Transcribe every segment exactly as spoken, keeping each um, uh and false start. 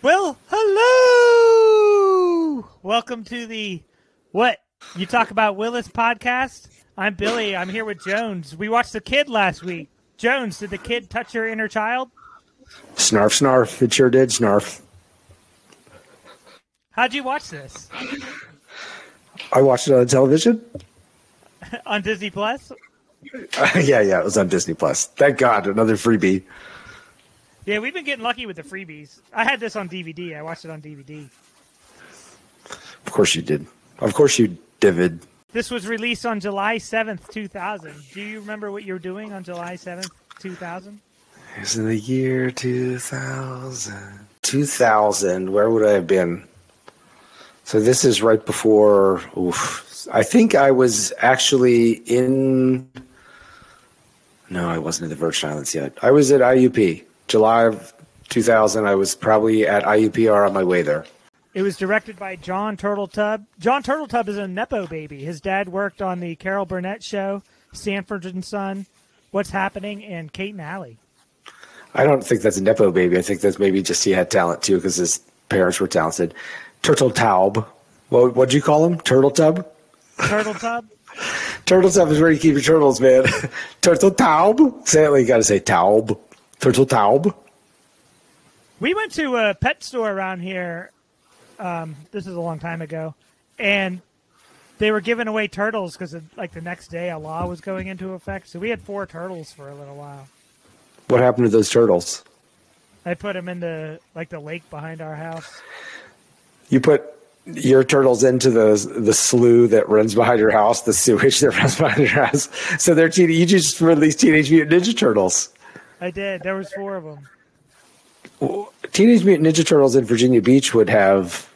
Well, hello! Welcome to the What You Talk About Willis podcast. I'm Billy. I'm here with Jones. We watched The Kid last week. Jones, did The Kid touch your inner child? Snarf, snarf. It sure did, snarf. How'd you watch this? I watched it on television. On Disney Plus? Uh, yeah, yeah, it was on Disney Plus. Thank God, another freebie. Yeah, we've been getting lucky with the freebies. I had this on D V D. I watched it on D V D. Of course you did. Of course you divid. This was released on July seventh, two thousand. Do you remember what you were doing on July seventh, two thousand? It was in the year two thousand. two thousand, where would I have been? So this is right before... Oof, I think I was actually in... No, I wasn't at the Virgin Islands yet. I was at I U P. July of two thousand, I was probably at I U P R on my way there. It was directed by Jon Turteltaub. Jon Turteltaub is a nepo baby. His dad worked on the Carol Burnett show, Sanford and Son, What's Happening, and Kate and Allie. I don't think that's a nepo baby. I think that's maybe just he had talent, too, because his parents were talented. Turteltaub. What what'd you call him? Turteltaub? Turteltaub? Turteltaub is where you keep your turtles, man. Turteltaub. Say it like you got to say taub. Turteltaub. We went to a pet store around here. Um, this is a long time ago, and they were giving away turtles because, like, the next day a law was going into effect. So we had four turtles for a little while. What happened to those turtles? I put them in the like the lake behind our house. You put your turtles into the the slough that runs behind your house, the sewage that runs behind your house. So they're teen- you just released Teenage Mutant Ninja Turtles. I did. There was four of them. Well, Teenage Mutant Ninja Turtles in Virginia Beach would have.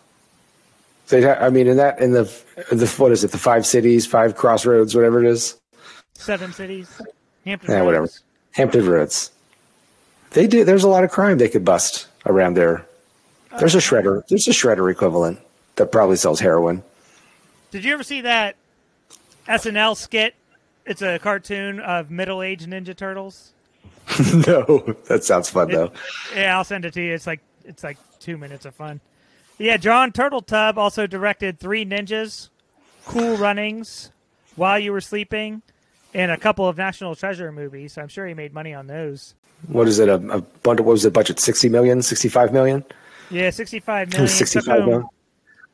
They, ha- I mean, in that, in the, the what is it? The five cities, five crossroads, whatever it is. Seven cities, Hampton. Yeah, Roads. Whatever. Hampton Roads. They do. There's a lot of crime they could bust around there. There's a shredder. There's a shredder equivalent that probably sells heroin. Did you ever see that S N L skit? It's a cartoon of middle-aged Ninja Turtles. No, that sounds fun it, though. Yeah, I'll send it to you. It's like it's like two minutes of fun. Yeah, Jon Turteltaub also directed Three Ninjas, Cool Runnings, While You Were Sleeping, and a couple of National Treasure movies. So I'm sure he made money on those. What is it? A, a bundle? What was the budget? Sixty million? Sixty-five million? Yeah, sixty-five million. Sixty-five million.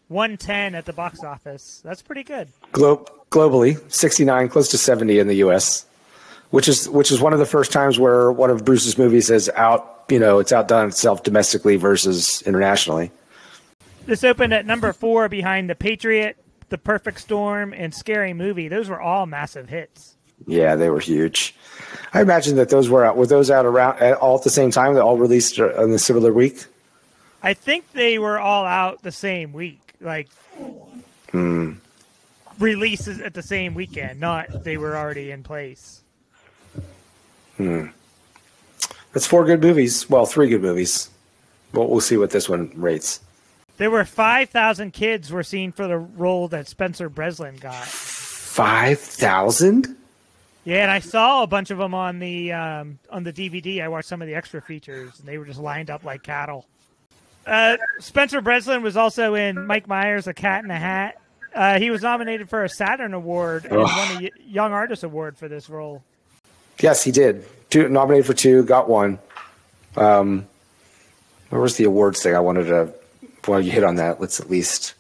One ten at the box office. That's pretty good. Glo- globally, sixty-nine, close to seventy in the U S. Which is which is one of the first times where one of Bruce's movies has out, you know, it's outdone itself domestically versus internationally. This opened at number four behind The Patriot, The Perfect Storm, and Scary Movie. Those were all massive hits. Yeah, they were huge. I imagine that those were out. Were those out around all at the same time? They all released in a similar week. I think they were all out the same week. Like. Hmm. Releases at the same weekend. Not they were already in place. Hmm. That's four good movies. Well, three good movies. But we'll see what this one rates. There were five thousand kids were seen for the role that Spencer Breslin got. five thousand? Yeah, and I saw a bunch of them on the um, on the D V D. I watched some of the extra features, and they were just lined up like cattle. Uh, Spencer Breslin was also in Mike Myers' A Cat in the Hat. Uh, he was nominated for a Saturn Award and won a Young Artist Award for this role. Yes, he did. Two, nominated for two, got one. Um, where was the awards thing? I wanted to, well, you hit on that. Let's at least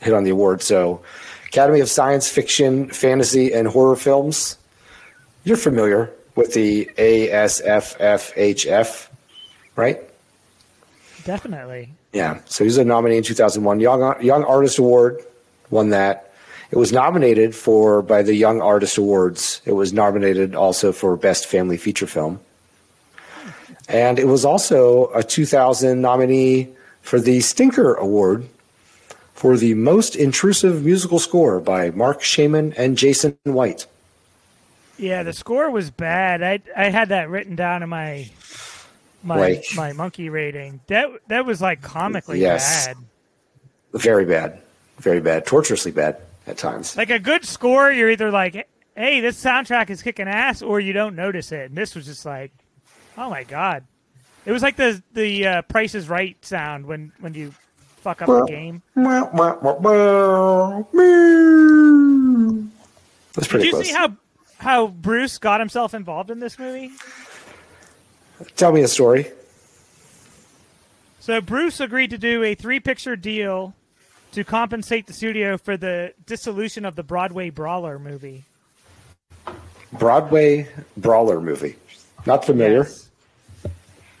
hit on the awards. So, Academy of Science Fiction, Fantasy, and Horror Films. You're familiar with the A S F F H F, right? Definitely. Yeah. So, he was a nominee in two thousand one. Young, Young Artist Award, won that. It was nominated for by the Young Artist Awards. It was nominated also for Best Family Feature Film. And it was also a two thousand nominee for the Stinker Award for the most intrusive musical score by Mark Shaman and Jason White. Yeah, the score was bad. I I had that written down in my my like, my monkey rating. That that was like comically yes, bad. Very bad. Very bad. Torturously bad. At times. Like a good score, you're either like, hey, this soundtrack is kicking ass, or you don't notice it. And this was just like, oh my God. It was like the the uh, Price is Right sound when when you fuck up the game. That's pretty Did you close. see how how Bruce got himself involved in this movie? Tell me a story. So Bruce agreed to do a three-picture deal to compensate the studio for the dissolution of the Broadway Brawler movie. Broadway Brawler movie. Not familiar. Yes.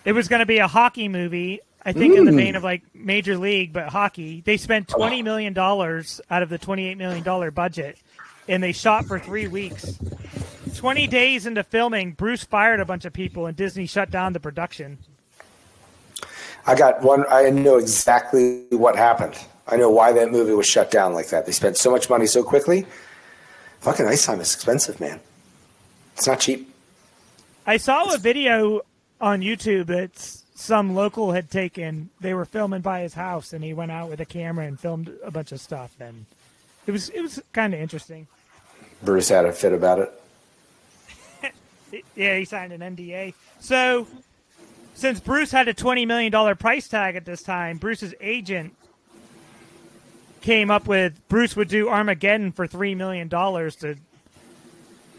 It was going to be a hockey movie, I think mm. in the vein of like Major League, but hockey. They spent twenty million dollars out of the twenty-eight million dollars budget, and they shot for three weeks. twenty days into filming, Bruce fired a bunch of people, and Disney shut down the production. I got one. I know exactly what happened. I know why that movie was shut down like that. They spent so much money so quickly. Fucking ice time is expensive, man. It's not cheap. I saw a video on YouTube that some local had taken. They were filming by his house, and he went out with a camera and filmed a bunch of stuff. And it was it was kind of interesting. Bruce had a fit about it. Yeah, he signed an N D A. So since Bruce had a twenty million dollars price tag at this time, Bruce's agent came up with Bruce would do Armageddon for three million dollars to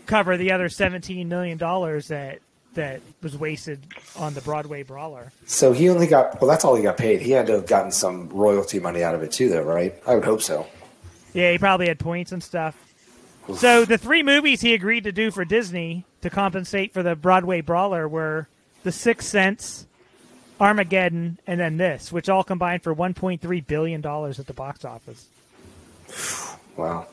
cover the other seventeen million dollars that that was wasted on the Broadway Brawler. So he only got, well, that's all he got paid. He had to have gotten some royalty money out of it too, though, right? I would hope so. Yeah, he probably had points and stuff. Oof. So the three movies he agreed to do for Disney to compensate for the Broadway Brawler were The Sixth Sense, Armageddon, and then this, which all combined for one point three billion dollars at the box office. Wow.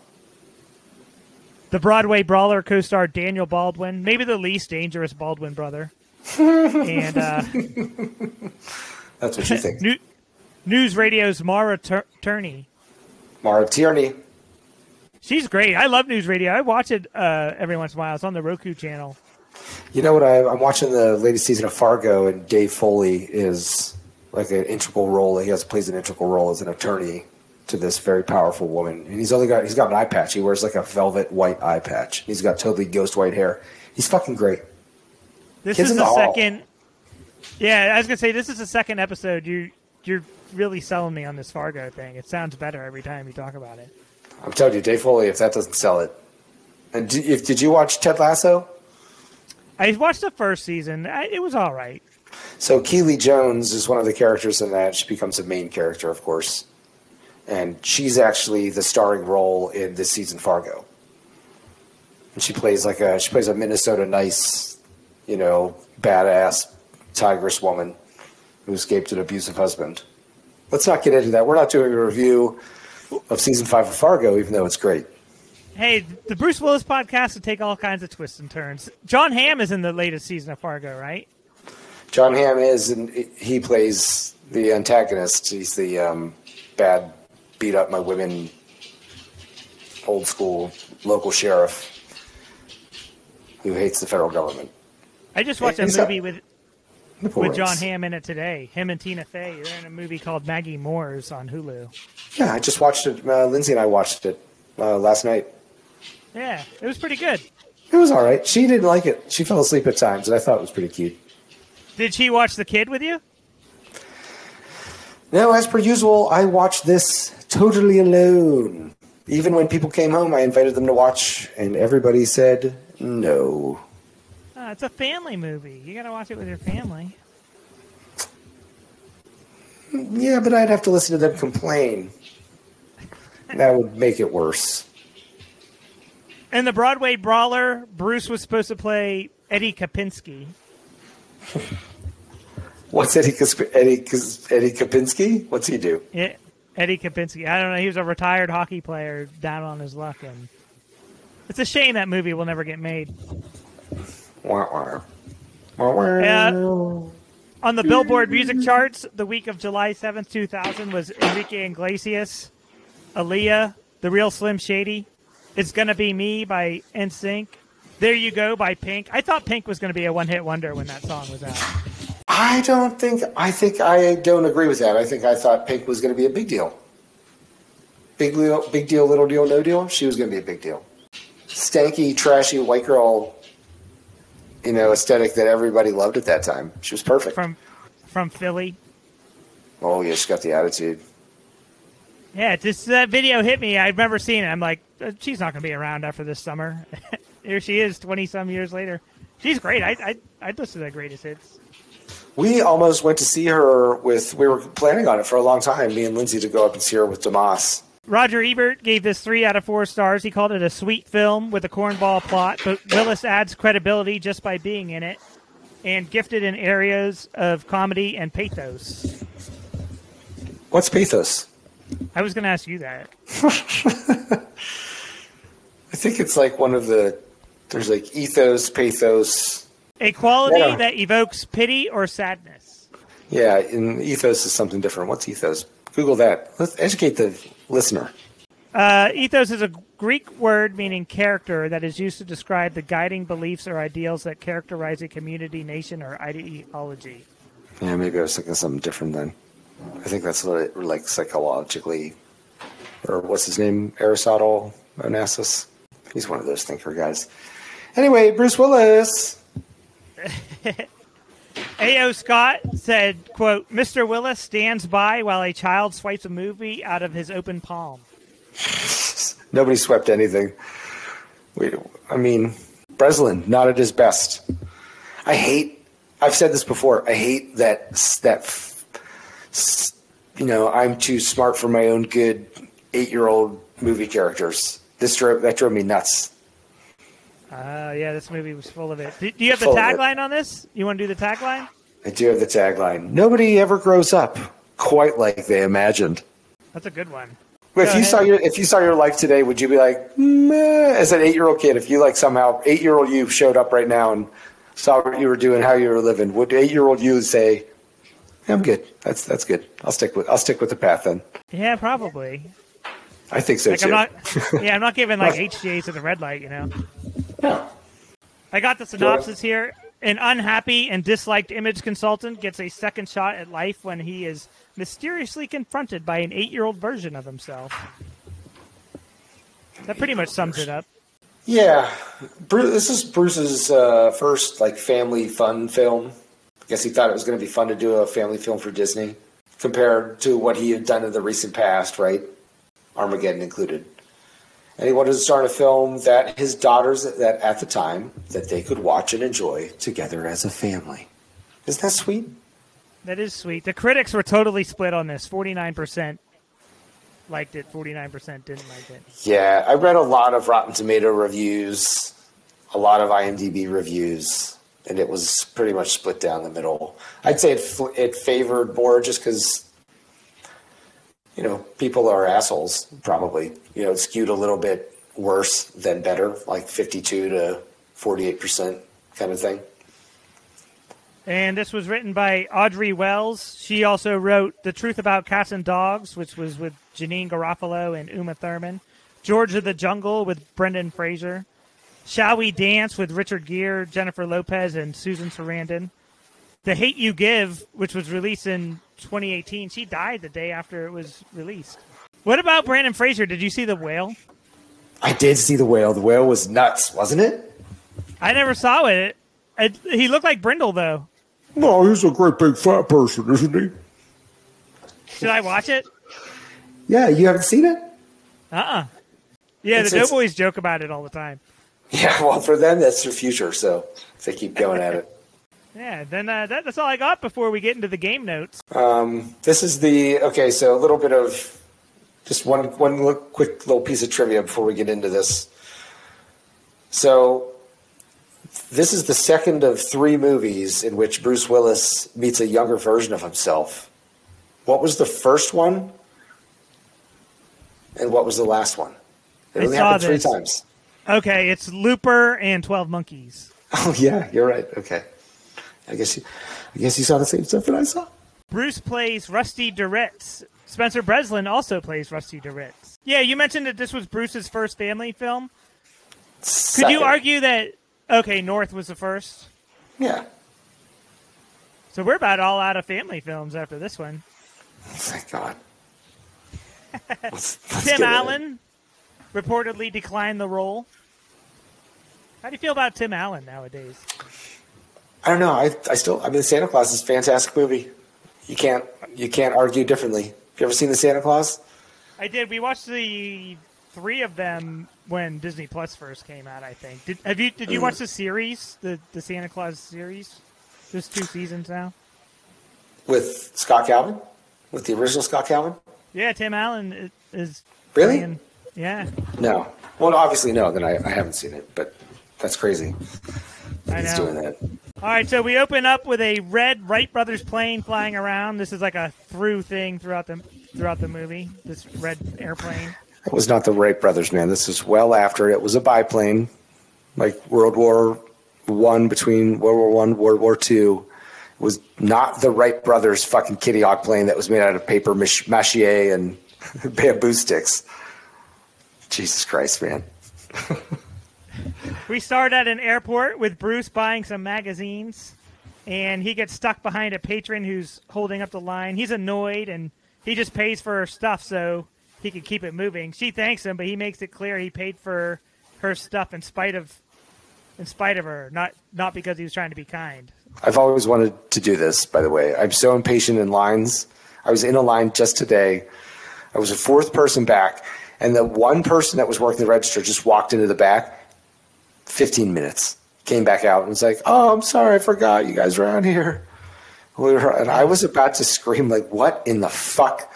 The Broadway Brawler co-starred Daniel Baldwin, maybe the least dangerous Baldwin brother. and uh, That's what you think. New, news Radio's Maura Tur- Tierney. Maura Tierney. She's great. I love News Radio. I watch it uh, every once in a while. It's on the Roku channel. You know what? I, I'm watching the latest season of Fargo, and Dave Foley is like an integral role. He has plays an integral role as an attorney to this very powerful woman. And he's only got he's got an eye patch. He wears like a velvet white eye patch. He's got totally ghost white hair. He's fucking great. This Kids is the, the second. Yeah, I was gonna say this is the second episode. You you're really selling me on this Fargo thing. It sounds better every time you talk about it. I'm telling you, Dave Foley. If that doesn't sell it, and did, if did you watch Ted Lasso? I watched the first season. I, it was all right. So Keely Jones is one of the characters in that. She becomes a main character, of course, and she's actually the starring role in this season Fargo. And she plays like a she plays a Minnesota nice, you know, badass tigress woman who escaped an abusive husband. Let's not get into that. We're not doing a review of season five of Fargo, even though it's great. Hey, the Bruce Willis podcast will take all kinds of twists and turns. John Hamm is in the latest season of Fargo, right? John Hamm is, and he plays the antagonist. He's the um, bad, beat up my women, old school local sheriff who hates the federal government. I just watched a movie with with John Hamm in it today. Him and Tina Fey. They're in a movie called Maggie Moore's on Hulu. Yeah, I just watched it. Uh, Lindsay and I watched it uh, last night. Yeah, it was pretty good. It was all right. She didn't like it. She fell asleep at times, and I thought it was pretty cute. Did she watch The Kid with you? No, as per usual, I watched this totally alone. Even when people came home, I invited them to watch, and everybody said no. Uh, it's a family movie. You got to watch it with your family. Yeah, but I'd have to listen to them complain. That would make it worse. In the Broadway Brawler, Bruce was supposed to play Eddie Kopinski. What's Eddie Eddie Eddie Kopinski? What's he do? Yeah, Eddie Kopinski. I don't know. He was a retired hockey player, down on his luck, and it's a shame that movie will never get made. Wah, wah. Wah, wah. Uh, on the Billboard music charts, the week of July seventh, two thousand, was Enrique Iglesias, Aaliyah, The Real Slim Shady, It's Gonna Be Me by N Sync, There You Go by Pink. I thought Pink was going to be a one-hit wonder when that song was out. I don't think, I think I don't agree with that. I think I thought Pink was going to be a big deal. Big deal, big deal, little deal, no deal. She was going to be a big deal. Stanky, trashy, white girl, you know, aesthetic that everybody loved at that time. She was perfect. From from Philly. Oh, yeah, she's got the attitude. Yeah, just that video hit me. I remember seeing it. I'm like, she's not going to be around after this summer. Here she is twenty-some years later. She's great. I, I, I'd listen to the greatest hits. We almost went to see her with – we were planning on it for a long time, me and Lindsay, to go up and see her with Damas. Roger Ebert gave this three out of four stars. He called it a sweet film with a cornball plot, but Willis adds credibility just by being in it and gifted in areas of comedy and pathos. What's pathos? I was going to ask you that. I think it's like one of the – there's like ethos, pathos. A quality yeah. that evokes pity or sadness. Yeah, and ethos is something different. What's ethos? Google that. Let's educate the listener. Uh, ethos is a Greek word meaning character that is used to describe the guiding beliefs or ideals that characterize a community, nation, or ideology. Yeah, maybe I was thinking something different then. I think that's like psychologically, or what's his name, Aristotle, Onassis. He's one of those thinker guys. Anyway, Bruce Willis. A O. Scott said, quote, Mister Willis stands by while a child swipes a movie out of his open palm. Nobody swept anything. We, I mean, Breslin, not at his best. I hate, I've said this before, I hate that, that you know, I'm too smart for my own good eight-year-old movie characters. This drove, that drove me nuts. Oh, uh, yeah, this movie was full of it. Do, do you have the tagline on this? You want to do the tagline? I do have the tagline. Nobody ever grows up quite like they imagined. That's a good one. But if Go you ahead. saw your if you saw your life today, would you be like, meh, as an eight-year-old kid, if you like somehow eight-year-old you showed up right now and saw what you were doing, how you were living, would eight-year-old you say, yeah, I'm good. That's that's good. I'll stick with I'll stick with the path then. Yeah, probably. I think so like, too. I'm not, yeah, I'm not giving like H G As to the red light, you know. Yeah. I got the synopsis here. An unhappy and disliked image consultant gets a second shot at life when he is mysteriously confronted by an eight-year-old version of himself. That pretty much sums it up. Yeah. Bruce, this is Bruce's uh, first like family fun film. I guess he thought it was going to be fun to do a family film for Disney compared to what he had done in the recent past, right? Armageddon included. And he wanted to start a film that his daughters, that at the time, that they could watch and enjoy together as a family. Isn't that sweet? That is sweet. The critics were totally split on this. forty-nine percent liked it. forty-nine percent didn't like it. Yeah, I read a lot of Rotten Tomato reviews, a lot of IMDb reviews, and it was pretty much split down the middle. I'd say it, it favored more just because... You know, people are assholes, probably. You know, it's skewed a little bit worse than better, like fifty-two to forty-eight percent kind of thing. And this was written by Audrey Wells. She also wrote The Truth About Cats and Dogs, which was with Janine Garofalo and Uma Thurman. George of the Jungle with Brendan Fraser. Shall We Dance with Richard Gere, Jennifer Lopez, and Susan Sarandon. The Hate U Give, which was released in twenty eighteen, she died the day after it was released. What about Brandon Fraser? Did you see The Whale? I did see The Whale. The Whale was nuts, wasn't it? I never saw it. it he looked like Brindle, though. No, he's a great big fat person, isn't he? Should I watch it? Yeah, you haven't seen it? Uh-uh. Yeah, it's, the Doughboys joke about it all the time. Yeah, well, for them, that's their future, so if they keep going at it. Yeah, then uh, that, that's all I got before we get into the game notes. Um, this is the, okay, so a little bit of, just one, one look, quick little piece of trivia before we get into this. So this is the second of three movies in which Bruce Willis meets a younger version of himself. What was the first one? And what was the last one? It only happened three times. Okay, it's Looper and twelve Monkeys. Oh, yeah, you're right, okay. I guess, you, I guess you saw the same stuff that I saw. Bruce plays Rusty Duritz. Spencer Breslin also plays Rusty Duritz. Yeah, you mentioned that this was Bruce's first family film. Second. Could you argue that, okay, North was the first? Yeah. So we're about all out of family films after this one. Thank God. let's, let's Tim Allen reportedly declined the role. How do you feel about Tim Allen nowadays? I don't know. I I still I mean, Santa Claus is a fantastic movie. You can't you can't argue differently. Have you ever seen The Santa Claus? I did. We watched the three of them when Disney Plus first came out, I think. Did have you did you watch the series, the, the Santa Claus series? There's two seasons now. With Scott Calvin? With the original Scott Calvin? Yeah, Tim Allen is really? Playing. Yeah. No. Well, obviously no, then I, I haven't seen it, but that's crazy. I he's know. Doing that. All right, so we open up with a red Wright Brothers plane flying around. This is like a through thing throughout the throughout the movie, this red airplane. It was not the Wright Brothers, man. This is well after. It was a biplane, like World War One between World War One, World War Two. It was not the Wright Brothers fucking Kitty Hawk plane that was made out of paper mache and bamboo sticks. Jesus Christ, man. We start at an airport with Bruce buying some magazines, and he gets stuck behind a patron who's holding up the line. He's annoyed, and he just pays for her stuff so he can keep it moving. She thanks him, but he makes it clear he paid for her stuff in spite of in spite of her, not not because he was trying to be kind. I've always wanted to do this, by the way. I'm so impatient in lines. I was in a line just today. I was the fourth person back, and the one person that was working the register just walked into the back. fifteen minutes, came back out and was like, oh, I'm sorry, I forgot you guys were out here. We were, and I was about to scream, like, what in the fuck?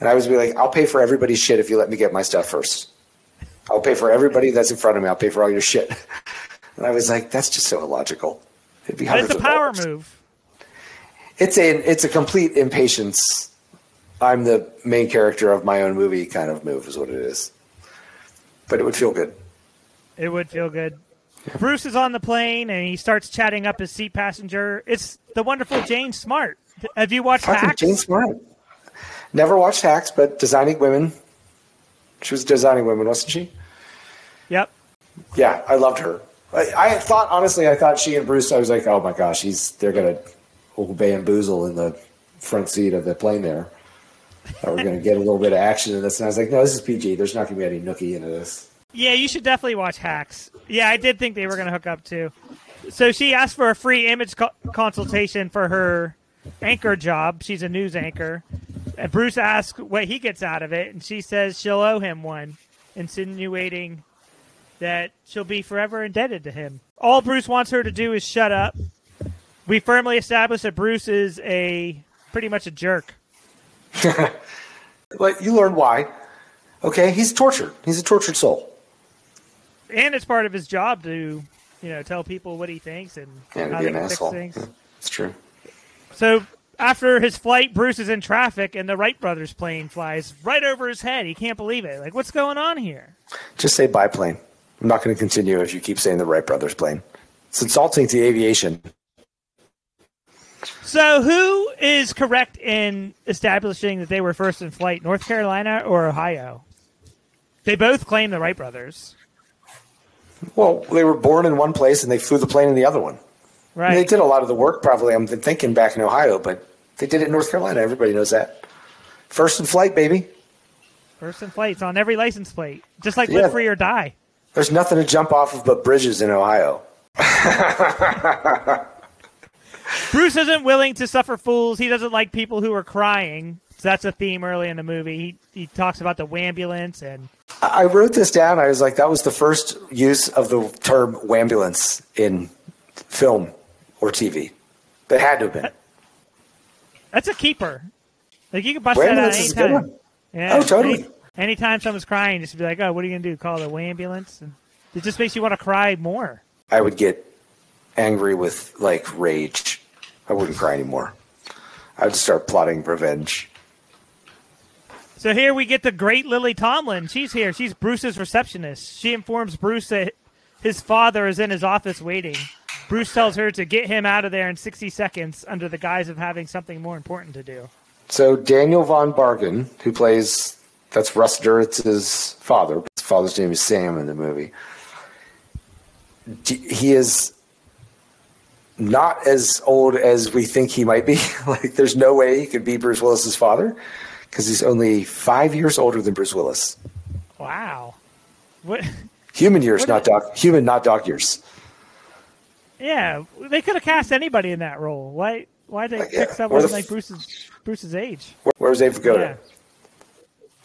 And I was be like, I'll pay for everybody's shit if you let me get my stuff first. I'll pay for everybody that's in front of me. I'll pay for all your shit. And I was like, that's just so illogical. It'd be hundreds of dollars. It's a power move. It's a, it's a complete impatience. I'm the main character of my own movie kind of move is what it is. But it would feel good. It would feel good. Bruce is on the plane, and he starts chatting up his seat passenger. It's the wonderful Jane Smart. Have you watched Fucking Hacks? Jane Smart. Never watched Hacks, but Designing Women. She was Designing Women, wasn't she? Yep. Yeah, I loved her. I, I thought, honestly, I thought she and Bruce, I was like, oh, my gosh, he's they're going to old bamboozle in the front seat of the plane there. Or we're going to get a little bit of action in this. And I was like, no, this is P G. There's not going to be any nookie into this. Yeah, you should definitely watch Hacks. Yeah, I did think they were going to hook up, too. So she asked for a free image co- consultation for her anchor job. She's a news anchor. And Bruce asks what he gets out of it, and she says she'll owe him one, insinuating that she'll be forever indebted to him. All Bruce wants her to do is shut up. We firmly established that Bruce is a pretty much a jerk. But you learn why. Okay, he's tortured. He's a tortured soul. And it's part of his job to, you know, tell people what he thinks and yeah, how they fix things. Yeah, it's true. So after his flight, Bruce is in traffic, and the Wright Brothers plane flies right over his head. He can't believe it. Like, what's going on here? Just say biplane. I'm not going to continue if you keep saying the Wright Brothers plane. It's insulting to aviation. So who is correct in establishing that they were first in flight, North Carolina or Ohio? They both claim the Wright Brothers. Well, they were born in one place and they flew the plane in the other one. Right. I mean, they did a lot of the work, probably, I'm thinking, back in Ohio, but they did it in North Carolina. Everybody knows that. First in flight, baby. First in flight. It's on every license plate. Just like yeah. Live Free or Die. There's nothing to jump off of but bridges in Ohio. Bruce isn't willing to suffer fools. He doesn't like people who are crying. So that's a theme early in the movie. He, he talks about the wambulance. And I wrote this down. I was like, that was the first use of the term wambulance in film or T V. That had to have been. That's a keeper. Like, you can bust that out anytime. Yeah, oh, totally. Any, anytime someone's crying, just be like, oh, what are you going to do? Call it a wambulance? And it just makes you want to cry more. I would get angry with, like, rage. I wouldn't cry anymore. I would start plotting revenge. So here we get the great Lily Tomlin. She's here. She's Bruce's receptionist. She informs Bruce that his father is in his office waiting. Bruce tells her to get him out of there in sixty seconds under the guise of having something more important to do. So Daniel Von Bargen, who plays, that's Russ Duritz's father. His father's name is Sam in the movie. He is not as old as we think he might be. Like, there's no way he could be Bruce Willis's father. Because he's only five years older than Bruce Willis. Wow. What? Human years, what not doc. Human, not dog years. Yeah, they could have cast anybody in that role. Why? Why did they like, pick yeah. someone the, like Bruce's? Bruce's age. Where, where was Abe Vigoda? Yeah.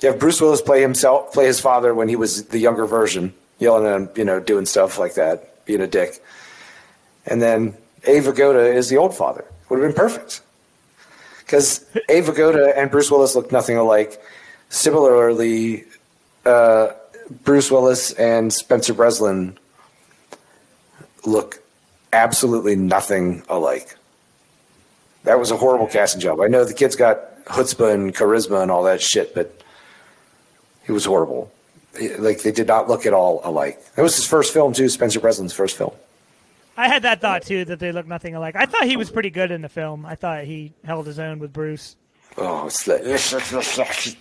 You have Bruce Willis play himself, play his father when he was the younger version, yelling at him, you know, doing stuff like that, being a dick. And then Abe Vigoda is the old father. Would have been perfect. Because Abe Vigoda and Bruce Willis look nothing alike. Similarly, uh, Bruce Willis and Spencer Breslin look absolutely nothing alike. That was a horrible casting job. I know the kid's got chutzpah and charisma and all that shit, but he was horrible. Like, they did not look at all alike. That was his first film, too, Spencer Breslin's first film. I had that thought, too, that they looked nothing alike. I thought he was pretty good in the film. I thought he held his own with Bruce. Oh, it's like,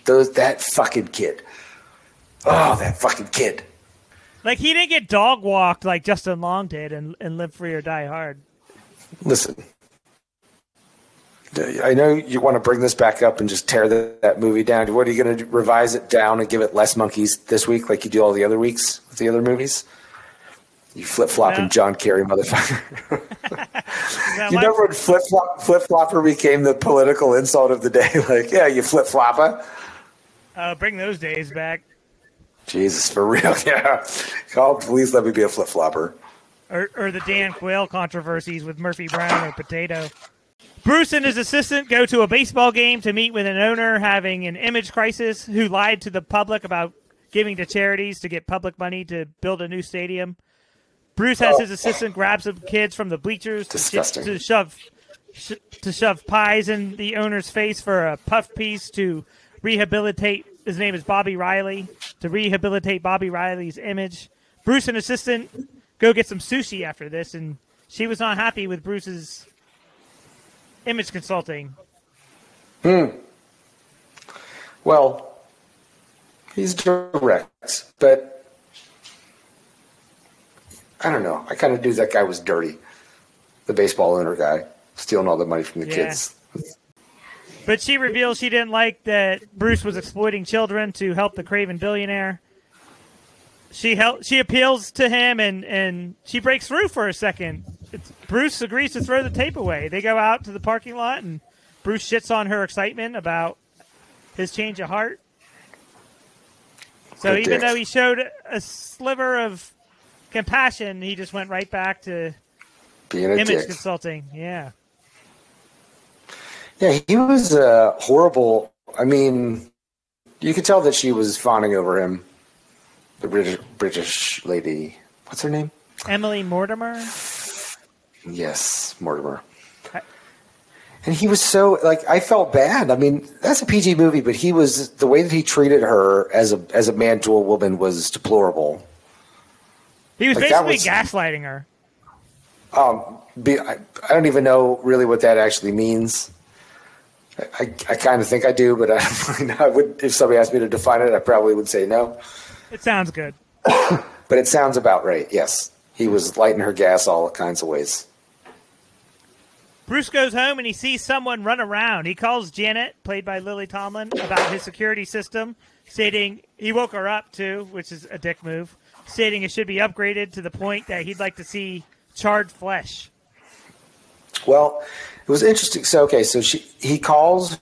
those, that fucking kid. Oh, that fucking kid. Like, he didn't get dog walked like Justin Long did in, in Live Free or Die Hard. Listen, I know you want to bring this back up and just tear the, that movie down. What, are you going to revise it down and give it less monkeys this week like you do all the other weeks with the other movies? You flip-flopping no. John Kerry motherfucker. You remember when flip-flop, flip-flopper became the political insult of the day? Like, yeah, you flip-flopper. Uh, bring those days back. Jesus, for real, yeah. Oh, please let me be a flip-flopper. Or, or the Dan Quayle controversies with Murphy Brown or Potato. Bruce and his assistant go to a baseball game to meet with an owner having an image crisis who lied to the public about giving to charities to get public money to build a new stadium. Bruce has oh. his assistant grab some kids from the bleachers to, sh- to shove sh- to shove pies in the owner's face for a puff piece to rehabilitate. His name is Bobby Riley, to rehabilitate Bobby Riley's image. Bruce and assistant go get some sushi after this, and she was not happy with Bruce's image consulting. Hmm. Well, he's direct, but I don't know. I kind of knew that guy was dirty. The baseball owner guy stealing all the money from the yeah. kids. But she reveals she didn't like that Bruce was exploiting children to help the craven billionaire. She help, She appeals to him, and, and she breaks through for a second. It's, Bruce agrees to throw the tape away. They go out to the parking lot, and Bruce shits on her excitement about his change of heart. So even though he showed a sliver of compassion, he just went right back to being a image dick. Consulting. Yeah. Yeah, he was uh, horrible. I mean, you could tell that she was fawning over him. The British, British lady. What's her name? Emily Mortimer? Yes, Mortimer. I- and he was so, like, I felt bad. I mean, that's a P G movie, but he was, the way that he treated her as a as a man to a woman was deplorable. He was like basically was, gaslighting her. Um, be, I, I don't even know really what that actually means. I, I, I kind of think I do, but I, I would. If somebody asked me to define it, I probably would say no. It sounds good. But it sounds about right, yes. He was lighting her gas all kinds of ways. Bruce goes home and he sees someone run around. He calls Janet, played by Lily Tomlin, about his security system, stating he woke her up too, which is a dick move. Stating it should be upgraded to the point that he'd like to see charred flesh. Well, it was interesting. So, okay, so she he calls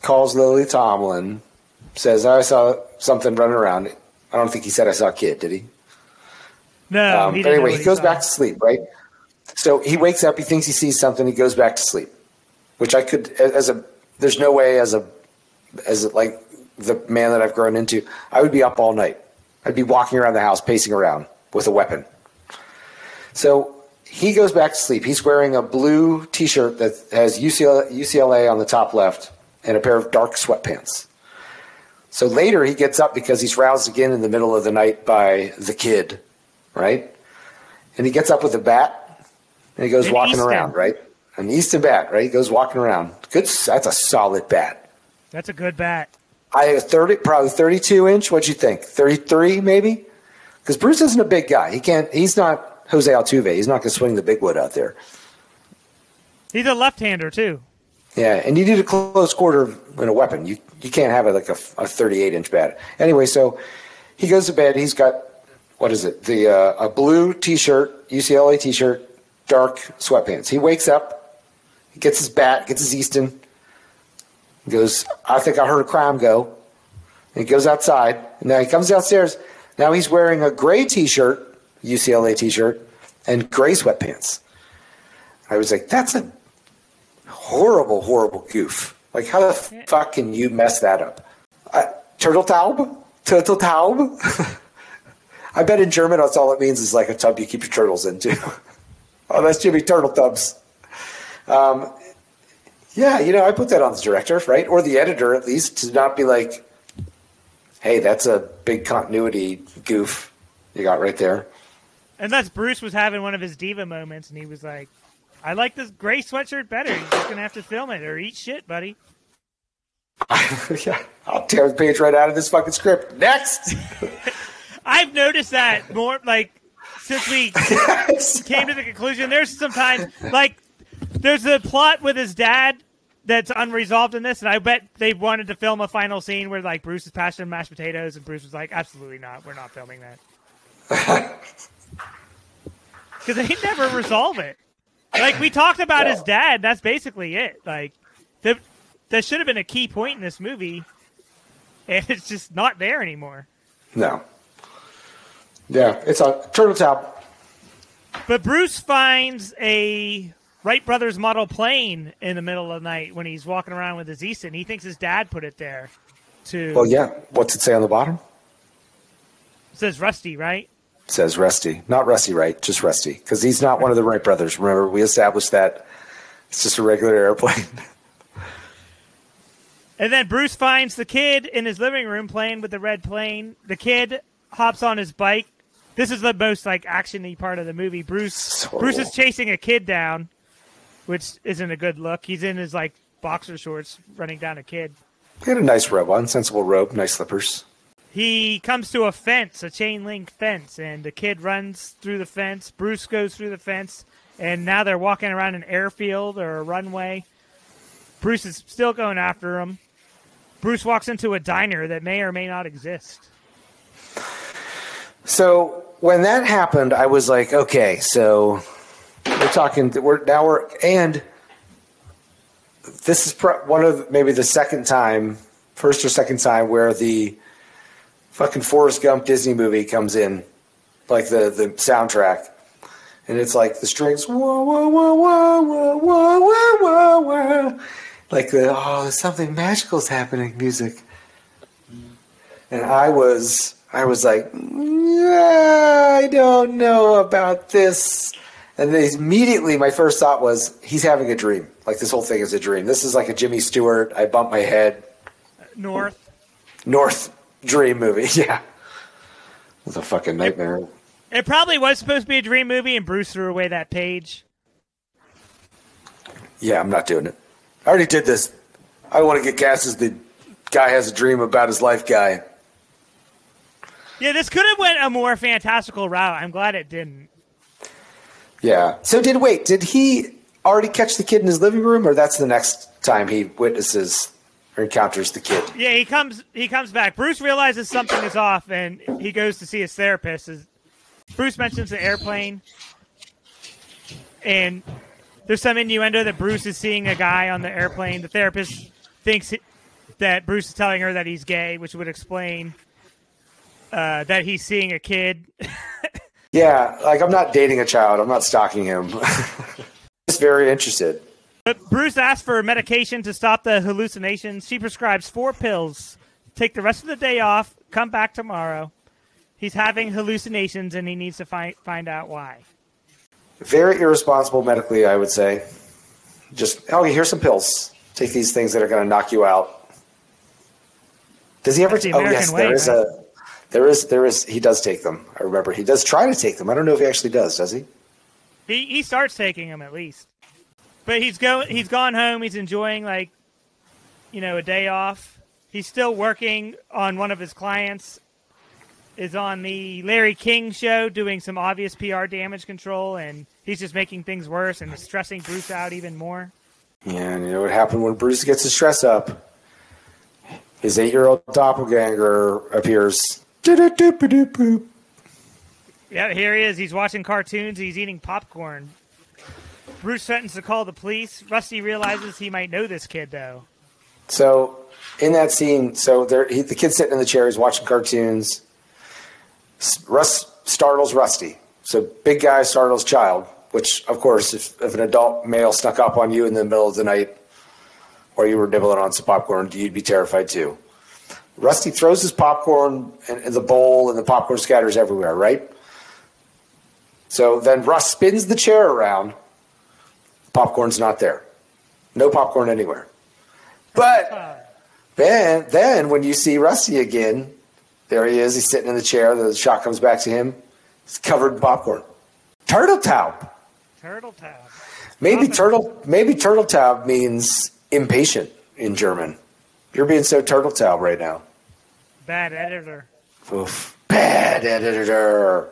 calls Lily Tomlin, says, I saw something running around. I don't think he said I saw a kid, did he? No, um, he didn't. But anyway, he goes saw. back to sleep, right? So he wakes up, he thinks he sees something, he goes back to sleep, which I could, as a, there's no way as a, as a, like the man that I've grown into, I would be up all night. I'd be walking around the house, pacing around with a weapon. So he goes back to sleep. He's wearing a blue T-shirt that has U C L A, U C L A on the top left and a pair of dark sweatpants. So later he gets up because he's roused again in the middle of the night by the kid, right? And he gets up with a bat and he goes An walking Easton. around, right? An Easton bat, right? He goes walking around. Good. That's a solid bat. That's a good bat. I have thirty, probably thirty-two inch. What'd you think? thirty-three, maybe? Because Bruce isn't a big guy. He can't. He's not Jose Altuve. He's not going to swing the big wood out there. He's a left-hander too. Yeah, and you need a close quarter and a weapon. You you can't have it like a, a thirty-eight inch bat. Anyway, so he goes to bed. He's got what is it? The uh, a blue T-shirt, U C L A T-shirt, dark sweatpants. He wakes up. He gets his bat. Gets his Easton. He goes, I think I heard a crime go. And he goes outside. And now he comes downstairs. Now he's wearing a gray T-shirt, U C L A T-shirt, and gray sweatpants. I was like, that's a horrible, horrible goof. Like, how the fuck can you mess that up? Uh, Turteltaub? Turteltaub? I bet in German that's all it means is like a tub you keep your turtles in, too. Oh, that's Jimmy Turteltaub's. Um, yeah, you know, I put that on the director, right? Or the editor, at least, to not be like, hey, that's a big continuity goof you got right there. Unless Bruce was having one of his diva moments and he was like, I like this gray sweatshirt better. You're just going to have to film it or eat shit, buddy. Yeah, I'll tear the page right out of this fucking script. Next! I've noticed that more, like, since we came to the conclusion. There's sometimes, like, there's a plot with his dad that's unresolved in this, and I bet they wanted to film a final scene where, like, Bruce is passing mashed potatoes, and Bruce was like, absolutely not. We're not filming that. Because they never resolve it. Like, we talked about yeah. his dad. That's basically it. Like, the, that should have been a key point in this movie, and it's just not there anymore. No. Yeah, it's a Turteltaub. But Bruce finds a Wright Brothers model plane in the middle of the night when he's walking around with his Easton. He thinks his dad put it there. To well, yeah. What's it say on the bottom? It says Rusty, right? It says Rusty. Not Rusty Wright, just Rusty. Because he's not one of the Wright Brothers. Remember, we established that. It's just a regular airplane. And then Bruce finds the kid in his living room playing with the red plane. The kid hops on his bike. This is the most like action-y part of the movie. Bruce so... Bruce is chasing a kid down, which isn't a good look. He's in his like boxer shorts running down a kid. He had a nice robe on, sensible robe, nice slippers. He comes to a fence, a chain link fence, and the kid runs through the fence. Bruce goes through the fence, and now they're walking around an airfield or a runway. Bruce is still going after him. Bruce walks into a diner that may or may not exist. So when that happened, I was like, okay, so we're talking, we're now we're, and this is pro- one of maybe the second time, first or second time where the fucking Forrest Gump Disney movie comes in, like the, the soundtrack. And it's like the strings, whoa, whoa, whoa, whoa, whoa, whoa, whoa, whoa, whoa. Like the, oh, something magical's happening music. And I was... I was like, yeah, I don't know about this. And then immediately my first thought was, he's having a dream. Like, this whole thing is a dream. This is like a Jimmy Stewart, I bumped my head. North. North dream movie, yeah. It was a fucking nightmare. It, it probably was supposed to be a dream movie, and Bruce threw away that page. Yeah, I'm not doing it. I already did this. I want to get cast as the guy has a dream about his life guy. Yeah, this could have went a more fantastical route. I'm glad it didn't. Yeah. So did wait, did he already catch the kid in his living room, or that's the next time he witnesses or encounters the kid? Yeah, he comes he comes back. Bruce realizes something is off, and he goes to see his therapist. Bruce mentions the airplane, and there's some innuendo that Bruce is seeing a guy on the airplane. The therapist thinks that Bruce is telling her that he's gay, which would explain... Uh, that he's seeing a kid. Yeah, like, I'm not dating a child. I'm not stalking him. Just very interested. But Bruce asks for medication to stop the hallucinations. She prescribes four pills. Take the rest of the day off. Come back tomorrow. He's having hallucinations, and he needs to find find out why. Very irresponsible medically, I would say. Just, oh, here's some pills. Take these things that are going to knock you out. Does he ever... That's the American oh, yes, way, there is right? a... There is, there is. He does take them. I remember he does try to take them. I don't know if he actually does. Does he? He he starts taking them at least, but he's go he's gone home. He's enjoying like, you know, a day off. He's still working on one of his clients. Is on the Larry King show doing some obvious P R damage control, and he's just making things worse and stressing Bruce out even more. Yeah, and you know what happened when Bruce gets his stress up? His eight-year-old doppelganger appears. Yeah, here he is. He's watching cartoons. He's eating popcorn. Bruce threatens to call the police. Rusty realizes he might know this kid, though. So in that scene, so there, he, the kid's sitting in the chair, he's watching cartoons. Russ startles Rusty. So big guy startles child, which, of course, if, if an adult male snuck up on you in the middle of the night or you were nibbling on some popcorn, you'd be terrified too. Rusty throws his popcorn in, in the bowl, and the popcorn scatters everywhere, right? So then Russ spins the chair around. Popcorn's not there. No popcorn anywhere. But then, then when you see Rusty again, there he is. He's sitting in the chair. The shot comes back to him. It's covered in popcorn. Turteltaub. Turteltaub. Maybe turtle. Maybe Turteltaub means impatient in German. You're being so Turteltaub right now. Bad editor. Oof. Bad editor.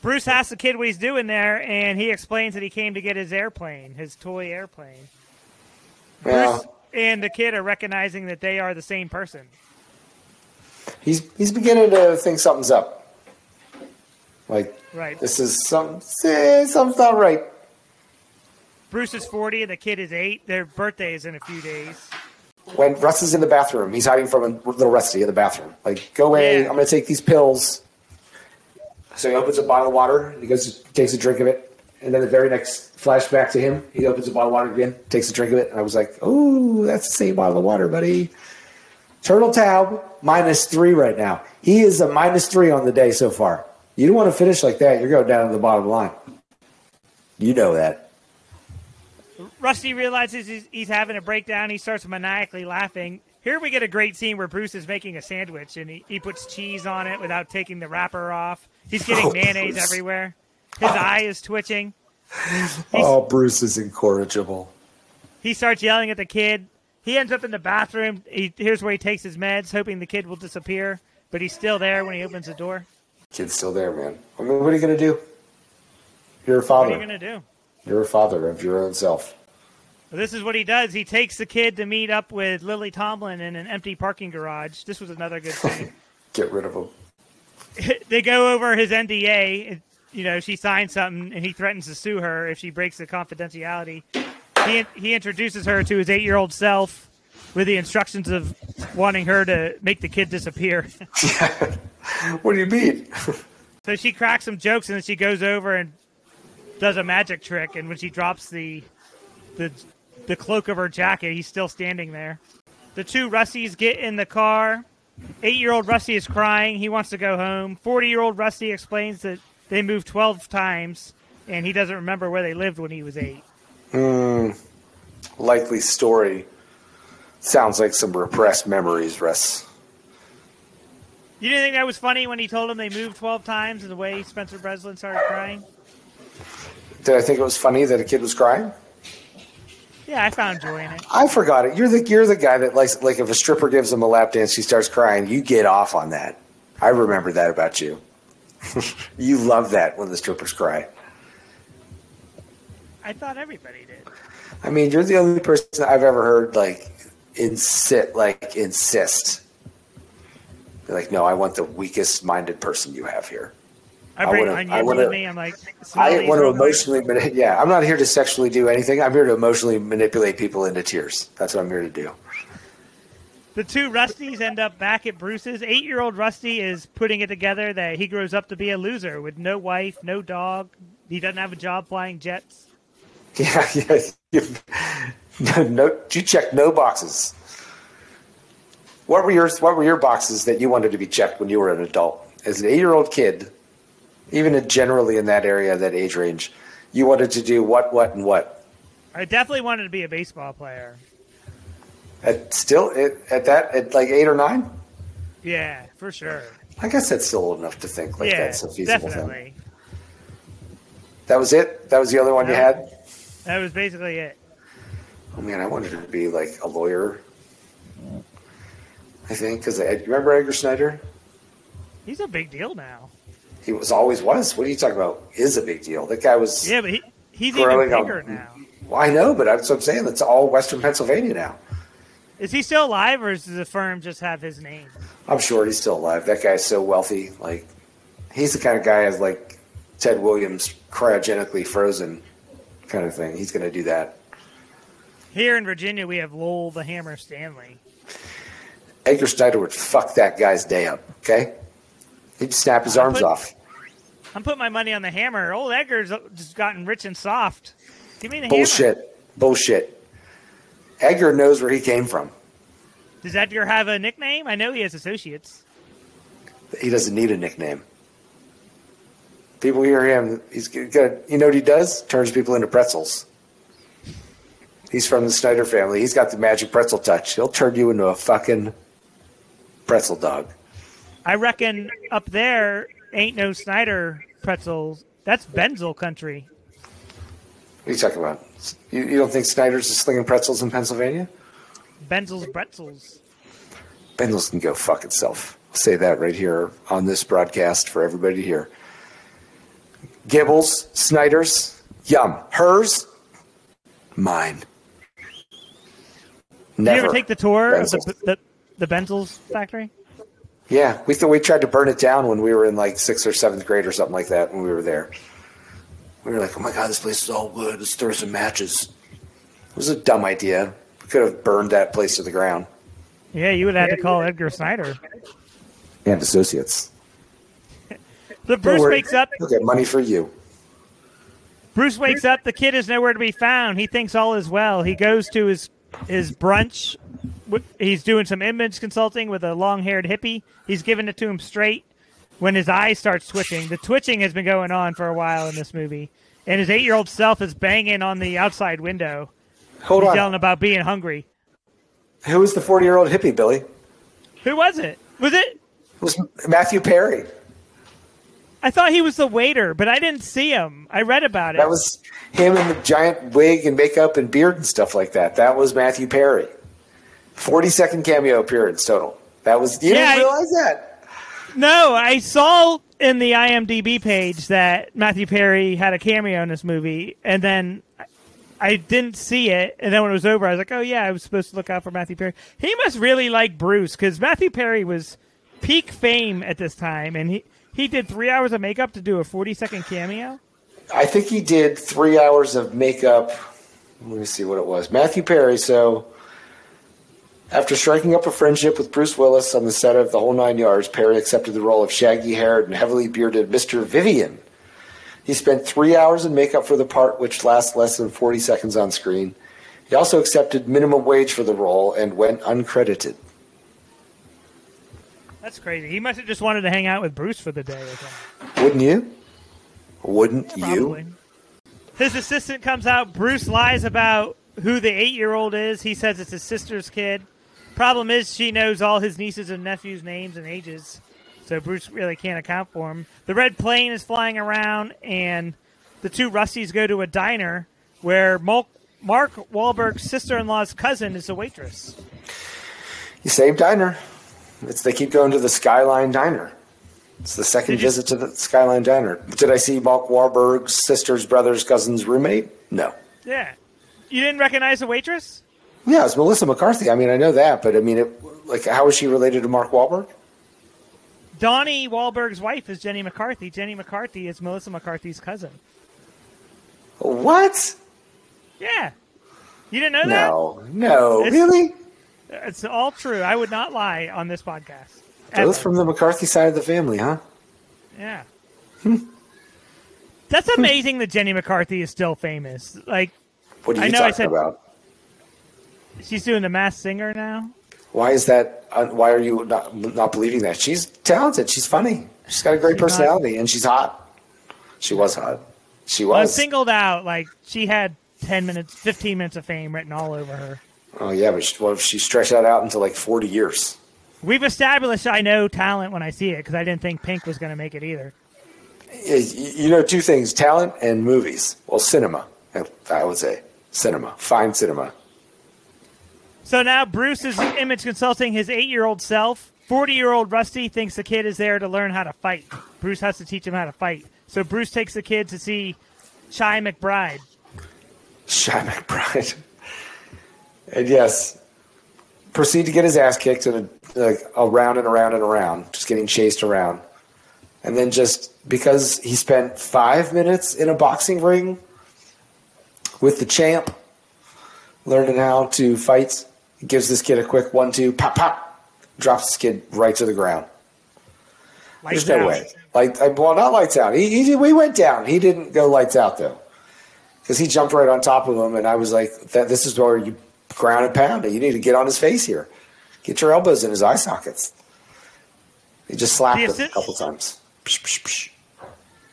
Bruce asks the kid what he's doing there, and he explains that he came to get his airplane, his toy airplane. Well, Bruce and the kid are recognizing that they are the same person. He's he's beginning to think something's up. Like, right. This is some something's not right. Bruce is forty, and the kid is eight. Their birthday is in a few days. When Russ is in the bathroom, he's hiding from a little Rusty in the bathroom. Like, go away, yeah. I'm going to take these pills. So he opens a bottle of water, and he goes, takes a drink of it. And then the very next flashback to him, he opens a bottle of water again, takes a drink of it. And I was like, oh, that's the same bottle of water, buddy. Turteltaub, minus three right now. He is a minus three on the day so far. You don't want to finish like that. You're going down to the bottom line. You know that. Rusty realizes he's, he's having a breakdown. He starts maniacally laughing. Here we get a great scene where Bruce is making a sandwich, and he, he puts cheese on it without taking the wrapper off. He's getting oh, mayonnaise Bruce. everywhere. His oh. eye is twitching. He's, oh, Bruce is incorrigible. He starts yelling at the kid. He ends up in the bathroom. He, here's where he takes his meds, hoping the kid will disappear. But he's still there when he opens the door. Kid's still there, man. I mean, what are you going to do? You're a father. What are you going to do? You're a father of your own self. Well, this is what he does. He takes the kid to meet up with Lily Tomlin in an empty parking garage. This was another good thing. Get rid of him. They go over his N D A. You know, she signs something, and he threatens to sue her if she breaks the confidentiality. He he introduces her to his eight-year-old self with the instructions of wanting her to make the kid disappear. Yeah. What do you mean? So she cracks some jokes, and then she goes over and does a magic trick. And when she drops the the the cloak of her jacket, he's still standing there. The two Russies get in the car. Eight-year-old Rusty is crying. He wants to go home. Forty-year-old Rusty explains that they moved twelve times, and he doesn't remember where they lived when he was eight. Hmm. Likely story. Sounds like some repressed memories, Russ. You didn't think that was funny when he told him they moved twelve times and the way Spencer Breslin started crying? Did I think it was funny that a kid was crying? Yeah, I found joy in it. I forgot it. You're the you're the guy that likes, like, if a stripper gives him a lap dance, she starts crying. You get off on that. I remember that about you. You love that when the strippers cry. I thought everybody did. I mean, you're the only person I've ever heard like insist, like insist. You're like, no, I want the weakest-minded person you have here. I bring I onions with me. I'm like, I want to emotionally, mani- yeah. I'm not here to sexually do anything. I'm here to emotionally manipulate people into tears. That's what I'm here to do. The two Rusties end up back at Bruce's. Eight-year-old Rusty is putting it together that he grows up to be a loser with no wife, no dog. He doesn't have a job flying jets. Yeah, yeah. You, no, you checked no boxes. What were your What were your boxes that you wanted to be checked when you were an adult? As an eight-year-old kid, even generally in that area, that age range, you wanted to do what, what, and what? I definitely wanted to be a baseball player. At still at that at like eight or nine? Yeah, for sure. I guess that's still old enough to think like yeah, that's a feasible definitely. thing. That was it? That was the other one that, you had? That was basically it. Oh man, I wanted to be like a lawyer. I think because I remember Edgar Snyder. He's a big deal now. He was always was. What are you talking about? Is a big deal. That guy was. Yeah, but he, he's even bigger up. now. Well, I know, but that's what I'm saying. That's all Western Pennsylvania now. Is he still alive, or does the firm just have his name? I'm sure he's still alive. That guy's so wealthy. Like, he's the kind of guy as like Ted Williams cryogenically frozen kind of thing. He's going to do that. Here in Virginia, we have Lowell the Hammer Stanley. Edgar Snyder would fuck that guy's day up, okay? He'd snap his I'm arms putting, off. I'm putting my money on the hammer. Old Edgar's just gotten rich and soft. Give me the Bullshit. hammer. Bullshit. Edgar knows where he came from. Does Edgar have a nickname? I know he has associates. He doesn't need a nickname. People hear him. He's good. You know what he does? Turns people into pretzels. He's from the Snyder family. He's got the magic pretzel touch. He'll turn you into a fucking pretzel dog. I reckon up there ain't no Snyder pretzels. That's Benzel country. What are you talking about? You, you don't think Snyder's is slinging pretzels in Pennsylvania? Benzel's pretzels. Benzel's can go fuck itself. I'll say that right here on this broadcast for everybody to hear. Gibbles, Snyder's, yum. Hers, mine. Never. Did you ever take the tour Benzel's. of the, the, the Benzel's factory? Yeah, we thought we tried to burn it down when we were in like sixth or seventh grade or something like that when we were there. We were like, oh my God, this place is all wood. Let's throw some matches. It was a dumb idea. We could have burned that place to the ground. Yeah, you would have had to call Edgar Snyder. And associates. The Bruce wakes up. He'll get money for you. Bruce wakes up. The kid is nowhere to be found. He thinks all is well. He goes to his his brunch. He's doing some image consulting with a long-haired hippie. He's giving it to him straight when his eyes start twitching. The twitching has been going on for a while in this movie. And his eight-year-old self is banging on the outside window. Hold He's on. yelling about being hungry. Who was the forty-year-old hippie, Billy? Who was it? Was it? It was Matthew Perry. I thought he was the waiter, but I didn't see him. I read about it. That was him in the giant wig and makeup and beard and stuff like that. That was Matthew Perry. forty-second cameo appearance total. That was you yeah, didn't realize I, that? No, I saw in the IMDb page that Matthew Perry had a cameo in this movie, and then I didn't see it. And then when it was over, I was like, oh, yeah, I was supposed to look out for Matthew Perry. He must really like Bruce, because Matthew Perry was peak fame at this time, and he... He did three hours of makeup to do a forty-second cameo? I think he did three hours of makeup. Let me see what it was. Matthew Perry, so after striking up a friendship with Bruce Willis on the set of The Whole Nine Yards, Perry accepted the role of shaggy-haired and heavily bearded Mister Vivian. He spent three hours in makeup for the part, which lasts less than forty seconds on screen. He also accepted minimum wage for the role and went uncredited. That's crazy. He must have just wanted to hang out with Bruce for the day or something. Wouldn't you? Wouldn't yeah, you? His assistant comes out. Bruce lies about who the eight-year-old is. He says it's his sister's kid. Problem is she knows all his nieces and nephews' names and ages, so Bruce really can't account for him. The red plane is flying around, and the two Rusties go to a diner where Mark Wahlberg's sister-in-law's cousin is a waitress. You same diner. It's, they keep going to the Skyline Diner. It's the second you, visit to the Skyline Diner. Did I see Mark Wahlberg's sister's brother's cousin's roommate? No. Yeah. You didn't recognize the waitress? Yeah, it's Melissa McCarthy. I mean, I know that, but I mean, it, like, how is she related to Mark Wahlberg? Donnie Wahlberg's wife is Jenny McCarthy. Jenny McCarthy is Melissa McCarthy's cousin. What? Yeah. You didn't know no. that? No. No. Really? It's all true. I would not lie on this podcast. Both from the McCarthy side of the family, huh? Yeah. That's amazing that Jenny McCarthy is still famous. Like, what are you I know talking I said, about? She's doing The Masked Singer now. Why is that? Uh, why are you not not believing that? She's talented. She's funny. She's got a great she's personality, hot. and she's hot. She was hot. She was. I was singled out. Like, she had ten minutes, fifteen minutes of fame written all over her. Oh, yeah, but she, well, she stretched that out into like forty years. We've established I know talent when I see it, because I didn't think Pink was going to make it either. You know, two things, talent and movies. Well, cinema, I would say. Cinema, fine cinema. So now Bruce is image consulting his eight-year-old self. forty-year-old Rusty thinks the kid is there to learn how to fight. Bruce has to teach him how to fight. So Bruce takes the kid to see Chi McBride. Chi McBride. And yes, proceed to get his ass kicked and like around and around and around, just getting chased around. And then just because he spent five minutes in a boxing ring with the champ, learning how to fight. He gives this kid a quick one, two, pop, pop, drops this kid right to the ground. Lights There's no out. way. Like, well, not lights out. He, he did, we went down. He didn't go lights out though, because he jumped right on top of him, and I was like, "That this is where you ground and pound it. You need to get on his face here. Get your elbows in his eye sockets." He just slapped him a couple times. Psh, psh, psh.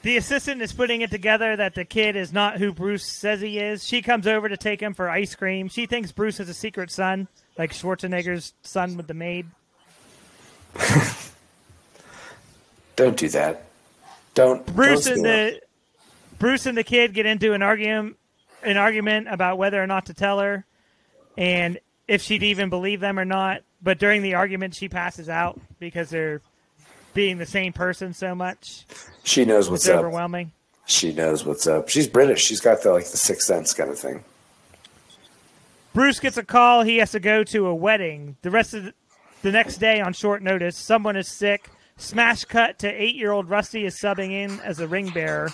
The assistant is putting it together that the kid is not who Bruce says he is. She comes over to take him for ice cream. She thinks Bruce has a secret son, like Schwarzenegger's son with the maid. Don't do that. Don't. Bruce don't and the Bruce and the kid get into an argument, an argument about whether or not to tell her, and if she'd even believe them or not. But during the argument, she passes out because they're being the same person so much. She knows what's up. It's overwhelming. She knows what's up. She's British. She's got the like the sixth sense kind of thing. Bruce gets a call. He has to go to a wedding. The rest of the, the next day on short notice, someone is sick. Smash cut to eight-year-old Rusty is subbing in as a ring bearer.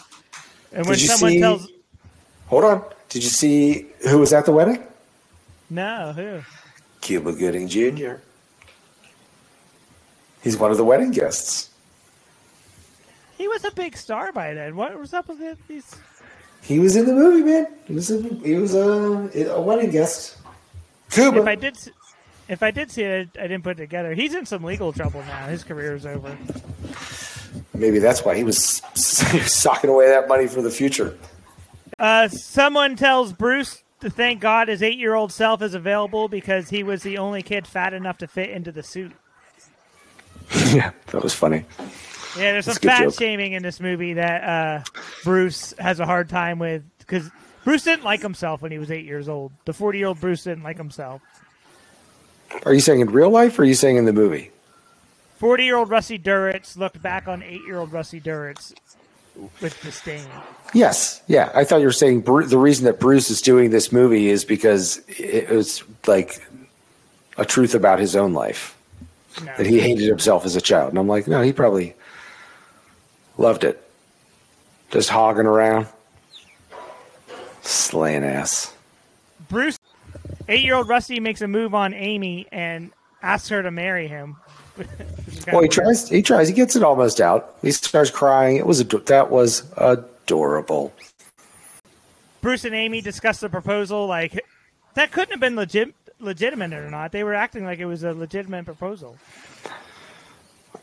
And when someone see, tells... Hold on. Did you see who was at the wedding? No, who? Cuba Gooding Junior He's one of the wedding guests. He was a big star by then. What was up with him? He's... He was in the movie, man. He was a, he was a, a wedding guest. Cuba. If I did, if I did see it, I didn't put it together. He's in some legal trouble now. His career is over. Maybe that's why he was, he was socking away that money for the future. Uh, someone tells Bruce to thank God his eight-year-old self is available because he was the only kid fat enough to fit into the suit. Yeah, that was funny. Yeah, there's some fat shaming in this movie that uh, Bruce has a hard time with because Bruce didn't like himself when he was eight years old. The forty-year-old Bruce didn't like himself. Are you saying in real life or are you saying in the movie? forty-year-old Rusty Duritz looked back on eight-year-old Rusty Duritz with disdain. Yes, yeah. I thought you were saying Bru- the reason that Bruce is doing this movie is because it was like a truth about his own life. No. That he hated himself as a child. And I'm like, no, he probably loved it. Just hogging around. Slaying ass. Bruce, eight-year-old Rusty makes a move on Amy and asks her to marry him. Well, he tries, he tries. He gets it almost out. He starts crying. It was ad- That was adorable. Bruce and Amy discuss the proposal like, that couldn't have been legit. legitimate or not. They were acting like it was a legitimate proposal.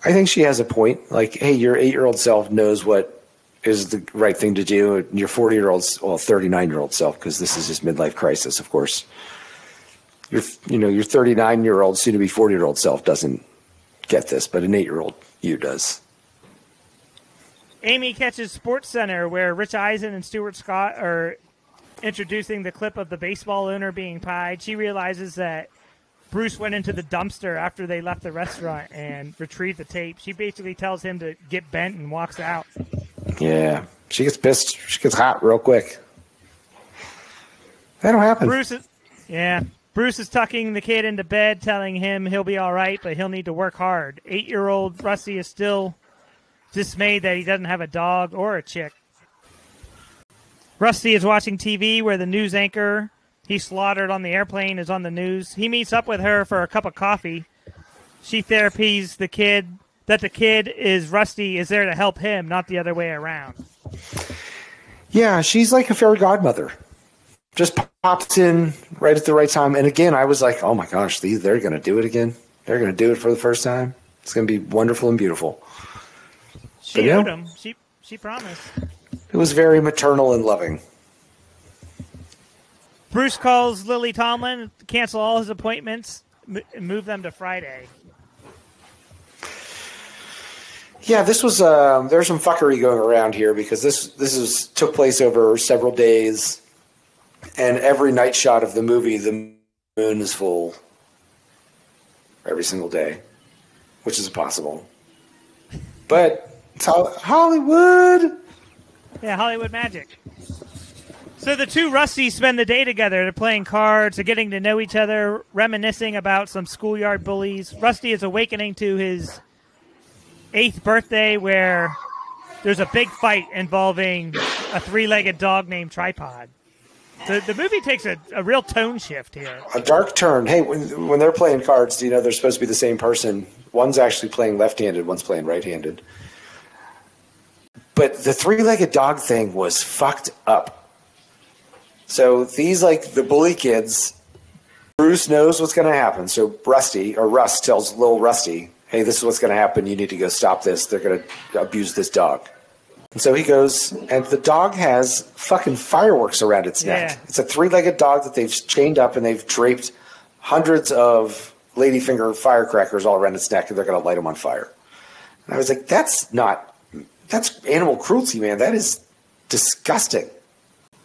I think she has a point. Like, hey, your eight-year-old self knows what is the right thing to do. And your forty-year-old, well, thirty-nine-year-old self, because this is his midlife crisis, of course. Your, you know, your thirty-nine-year-old, soon-to-be forty-year-old self doesn't get this, but an eight-year-old you does. Amy catches Sports Center, where Rich Eisen and Stuart Scott are introducing the clip of the baseball owner being pied. She realizes that Bruce went into the dumpster after they left the restaurant and retrieved the tape. She basically tells him to get bent and walks out. Yeah. She gets pissed. She gets hot real quick. That'll happen. Bruce is, yeah. Bruce is tucking the kid into bed, telling him he'll be all right, but he'll need to work hard. Eight-year-old Rusty is still dismayed that he doesn't have a dog or a chick. Rusty is watching T V where the news anchor he slaughtered on the airplane is on the news. He meets up with her for a cup of coffee. She therapies the kid that the kid is Rusty is there to help him, not the other way around. Yeah, she's like a fairy godmother. Just pops in right at the right time. And again, I was like, oh my gosh, they're going to do it again. They're going to do it for the first time. It's going to be wonderful and beautiful. She owed him. She, she promised. It was very maternal and loving. Bruce calls Lily Tomlin, cancel all his appointments, and move them to Friday. Yeah, this was um, there's some fuckery going around here because this this is took place over several days, and every night shot of the movie, the moon is full every single day, which is impossible. But it's Hollywood. Yeah, Hollywood magic. So the two Rusties spend the day together. They're playing cards, they're getting to know each other, reminiscing about some schoolyard bullies. Rusty is awakening to his eighth birthday where there's a big fight involving a three-legged dog named Tripod. The, the movie takes a, a real tone shift here. A dark turn. Hey, when, when they're playing cards, you know, they're supposed to be the same person. One's actually playing left-handed, one's playing right-handed. But the three-legged dog thing was fucked up. So these, like, the bully kids, Bruce knows what's going to happen. So Rusty, or Rust, tells little Rusty, hey, this is what's going to happen. You need to go stop this. They're going to abuse this dog. And so he goes, and the dog has fucking fireworks around its neck. Yeah. It's a three-legged dog that they've chained up, and they've draped hundreds of ladyfinger firecrackers all around its neck, and they're going to light them on fire. And I was like, that's not – that's animal cruelty, man. That is disgusting.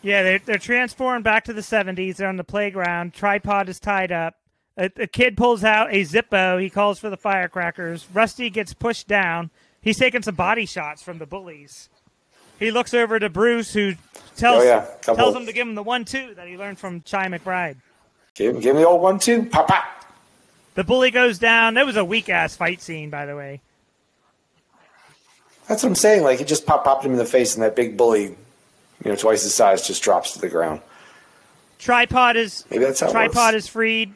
Yeah, they're, they're transformed back to the seventies. They're on the playground. Tripod is tied up. A, a kid pulls out a Zippo. He calls for the firecrackers. Rusty gets pushed down. He's taking some body shots from the bullies. He looks over to Bruce, who tells, oh, yeah. tells him to give him the one two that he learned from Chi McBride. Give him, give him the old one two. Pop, pop. The bully goes down. That was a weak-ass fight scene, by the way. That's what I'm saying. Like, he just pop popped him in the face, and that big bully, you know, twice his size, just drops to the ground. Tripod is, Maybe that's how tripod is freed.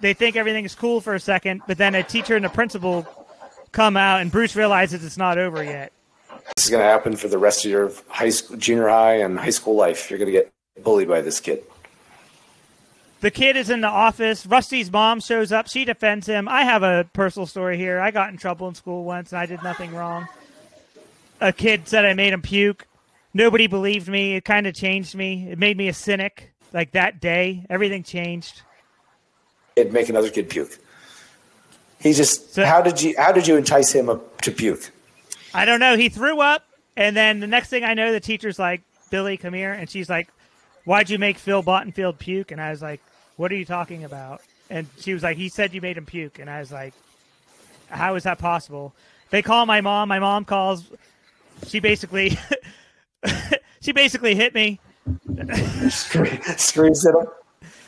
They think everything is cool for a second, but then a teacher and a principal come out, and Bruce realizes it's not over yet. This is going to happen for the rest of your high school, junior high and high school life. You're going to get bullied by this kid. The kid is in the office. Rusty's mom shows up. She defends him. I have a personal story here. I got in trouble in school once, and I did nothing wrong. A kid said I made him puke. Nobody believed me. It kind of changed me. It made me a cynic. Like that day, everything changed. It'd make another kid puke. He just so, how did you how did you entice him up to puke? I don't know. He threw up, and then the next thing I know, the teacher's like, Billy, come here. And she's like, why'd you make Phil Bottenfield puke? And I was like, what are you talking about? And she was like, he said you made him puke. And I was like, how is that possible? They call my mom. My mom calls. She basically she basically hit me. Scree- screams at him.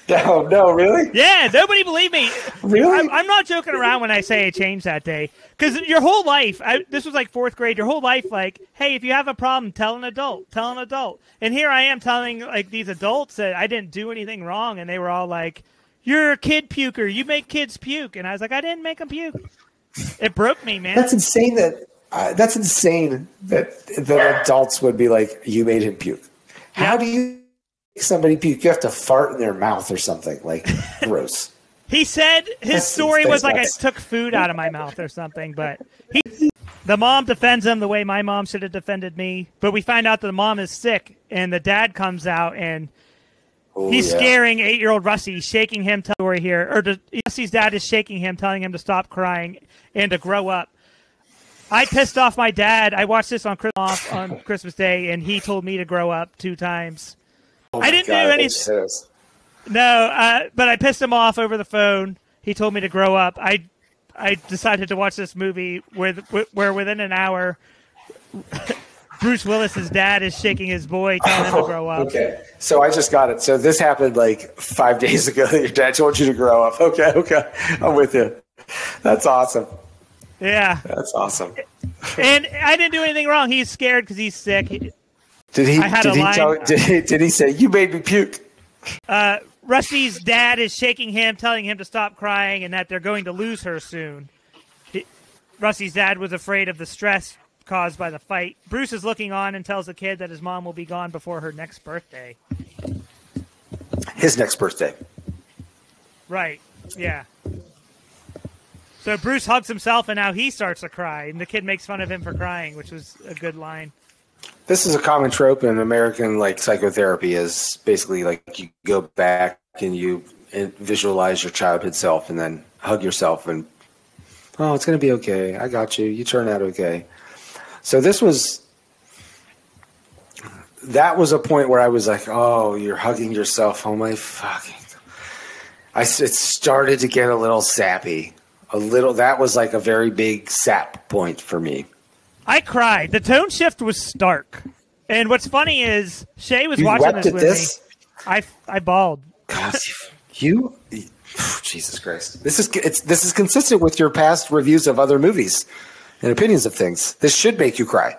No, no, really? Yeah, nobody believed me. Really? I'm, I'm not joking around when I say I changed that day. Because your whole life, I, this was like fourth grade, your whole life, like, hey, if you have a problem, tell an adult, tell an adult. And here I am telling like these adults that I didn't do anything wrong, and they were all like, you're a kid puker, you make kids puke. And I was like, I didn't make them puke. It broke me, man. That's insane that, uh, that's insane that, that adults would be like, you made him puke. How yeah. do you? Somebody puke. You have to fart in their mouth or something. Like, gross. He said his that's story was like, nuts. I took food out of my mouth or something. But he, the mom defends him the way my mom should have defended me. But we find out that the mom is sick, and the dad comes out, and oh, he's yeah. scaring eight-year-old Rusty, shaking him, telling the story here. Or to, Rusty's dad is shaking him, telling him to stop crying and to grow up. I pissed off my dad. I watched this on Christmas, on Christmas Day, and he told me to grow up two times. Oh I didn't God, do anything. No, uh, but I pissed him off over the phone. He told me to grow up. I, I decided to watch this movie where, the, where within an hour, Bruce Willis's dad is shaking his boy, telling oh, him to grow up. Okay, so I just got it. So this happened like five days ago. Your dad told you to grow up. Okay, okay, I'm with you. That's awesome. Yeah, that's awesome. And I didn't do anything wrong. He's scared because he's sick. He, Did he? Did he, tell, did he? Did he say you made me puke? Uh, Rusty's dad is shaking him, telling him to stop crying, and that they're going to lose her soon. He, Rusty's dad was afraid of the stress caused by the fight. Bruce is looking on and tells the kid that his mom will be gone before her next birthday. His next birthday. Right. Yeah. So Bruce hugs himself, and now he starts to cry, and the kid makes fun of him for crying, which was a good line. This is a common trope in American like psychotherapy is basically like you go back and you visualize your childhood self and then hug yourself and, oh, it's going to be okay. I got you. You turn out okay. So this was, that was a point where I was like, oh, you're hugging yourself. Oh my fucking, I, it started to get a little sappy, a little, that was like a very big sap point for me. I cried. The tone shift was stark. And what's funny is Shay was you watching this with this? me. I I bawled. God, you, you oh, Jesus Christ. This is it's this is consistent with your past reviews of other movies and opinions of things. This should make you cry.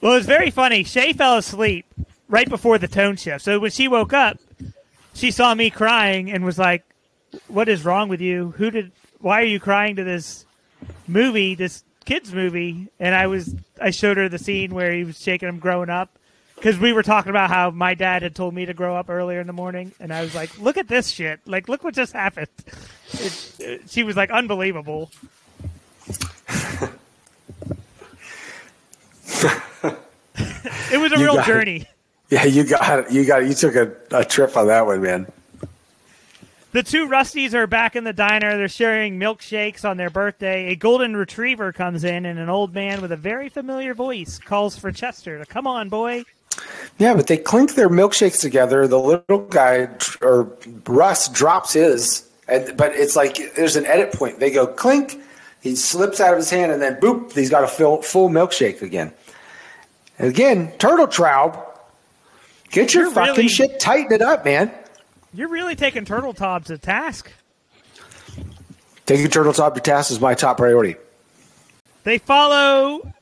Well, it was very funny. Shay fell asleep right before the tone shift. So when she woke up, she saw me crying and was like, what is wrong with you? Who did, why are you crying to this movie, this kids movie? And I was, I showed her the scene where he was shaking him growing up. Because we were talking about how my dad had told me to grow up earlier in the morning. And I was like, look at this shit. Like, look what just happened. It, it, she was like, unbelievable. It was a you real journey. It. Yeah, you got it. You got it. You took a, a trip on that one, man. The two Rusties are back in the diner. They're sharing milkshakes on their birthday. A golden retriever comes in, and an old man with a very familiar voice calls for Chester to come on, boy. Yeah, but they clink their milkshakes together. The little guy, or Russ, drops his, and, but it's like there's an edit point. They go clink, he slips out of his hand, and then boop, he's got a full, full milkshake again. And again, Turteltaub, get your You're fucking really, shit, tighten it up, man. You're really taking Turteltaub to task. Taking Turteltaub to task is my top priority. They follow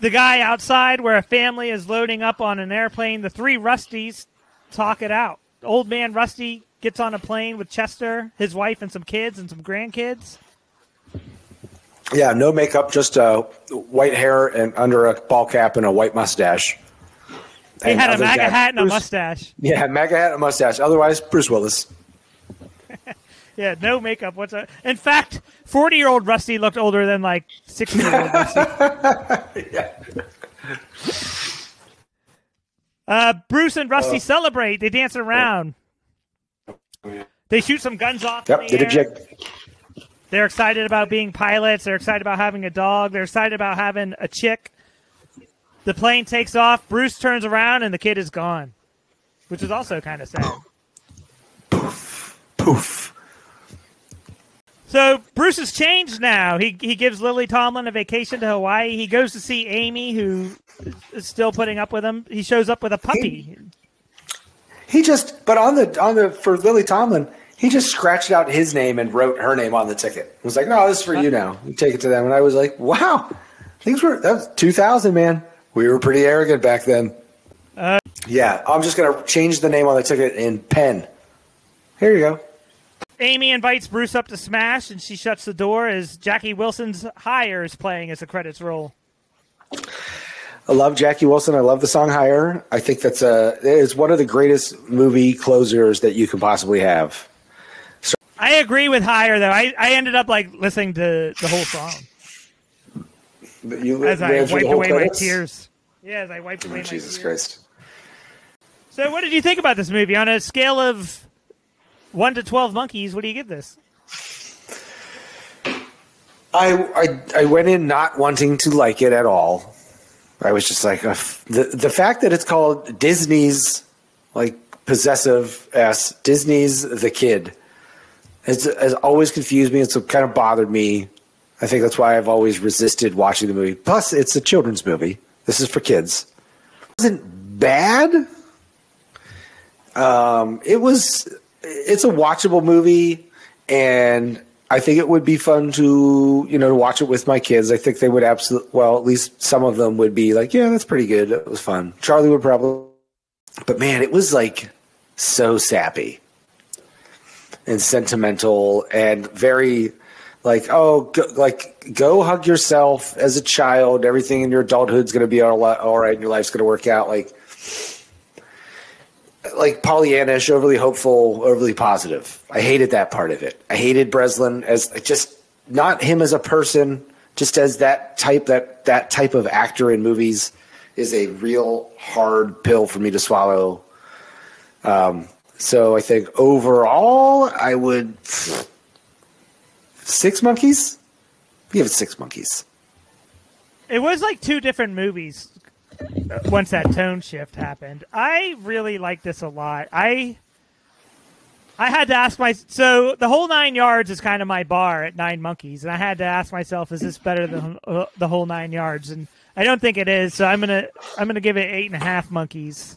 the guy outside where a family is loading up on an airplane. The three Rusties talk it out. Old man Rusty gets on a plane with Chester, his wife, and some kids and some grandkids. Yeah, no makeup, just uh, white hair and under a ball cap and a white mustache. He had a MAGA hat and a mustache. Yeah, MAGA hat and a mustache. Otherwise, Bruce Willis. Yeah, no makeup whatsoever. In fact, forty-year-old Rusty looked older than, like, sixty-year-old Rusty. Yeah. uh, Bruce and Rusty uh, celebrate. They dance around. Yeah. They shoot some guns off. Yep, did a jig. They're excited about being pilots. They're excited about having a dog. They're excited about having a chick. The plane takes off. Bruce turns around, and the kid is gone, which is also kind of sad. Poof, poof. So Bruce has changed now. He he gives Lily Tomlin a vacation to Hawaii. He goes to see Amy, who is still putting up with him. He shows up with a puppy. He, he just, but on the on the for Lily Tomlin, he just scratched out his name and wrote her name on the ticket. He was like, "No, this is for you now. You take it to them." And I was like, "Wow, things were that was two thousand, man." We were pretty arrogant back then. Uh, yeah, I'm just going to change the name on the ticket in pen. Here you go. Amy invites Bruce up to smash, and she shuts the door as Jackie Wilson's Higher is playing as the credits roll. I love Jackie Wilson. I love the song Higher. I think that's a, it's one of the greatest movie closers that you can possibly have. So- I agree with Higher, though. I, I ended up like listening to the whole song. You as I wiped away credits? My tears. Yeah, as I wiped away oh, my Jesus tears. Jesus Christ. So what did you think about this movie? On a scale of one to twelve monkeys, what do you give this? I, I, I went in not wanting to like it at all. I was just like, uh, the, the fact that it's called Disney's, like, possessive-ass, Disney's The Kid, has, has always confused me. It's kind of bothered me. I think that's why I've always resisted watching the movie. Plus, it's a children's movie. This is for kids. It wasn't bad. Um, it was. It's a watchable movie, and I think it would be fun to you know to watch it with my kids. I think they would absolutely. Well, at least some of them would be like, "Yeah, that's pretty good. It was fun." Charlie would probably. But man, it was like so sappy and sentimental and very. Like, oh, go, like, go hug yourself as a child. Everything in your adulthood's going to be all, all right, and your life's going to work out. Like, like Pollyannish, overly hopeful, overly positive. I hated that part of it. I hated Breslin as just not him as a person, just as that type that that type of actor in movies is a real hard pill for me to swallow. Um, so I think overall, I would. Six monkeys? We have six monkeys. It was like two different movies once that tone shift happened. I really like this a lot. I I had to ask my so the whole nine yards is kind of my bar at nine monkeys, and I had to ask myself, is this better than uh, the whole nine yards? And I don't think it is. So I'm gonna I'm gonna give it eight and a half monkeys.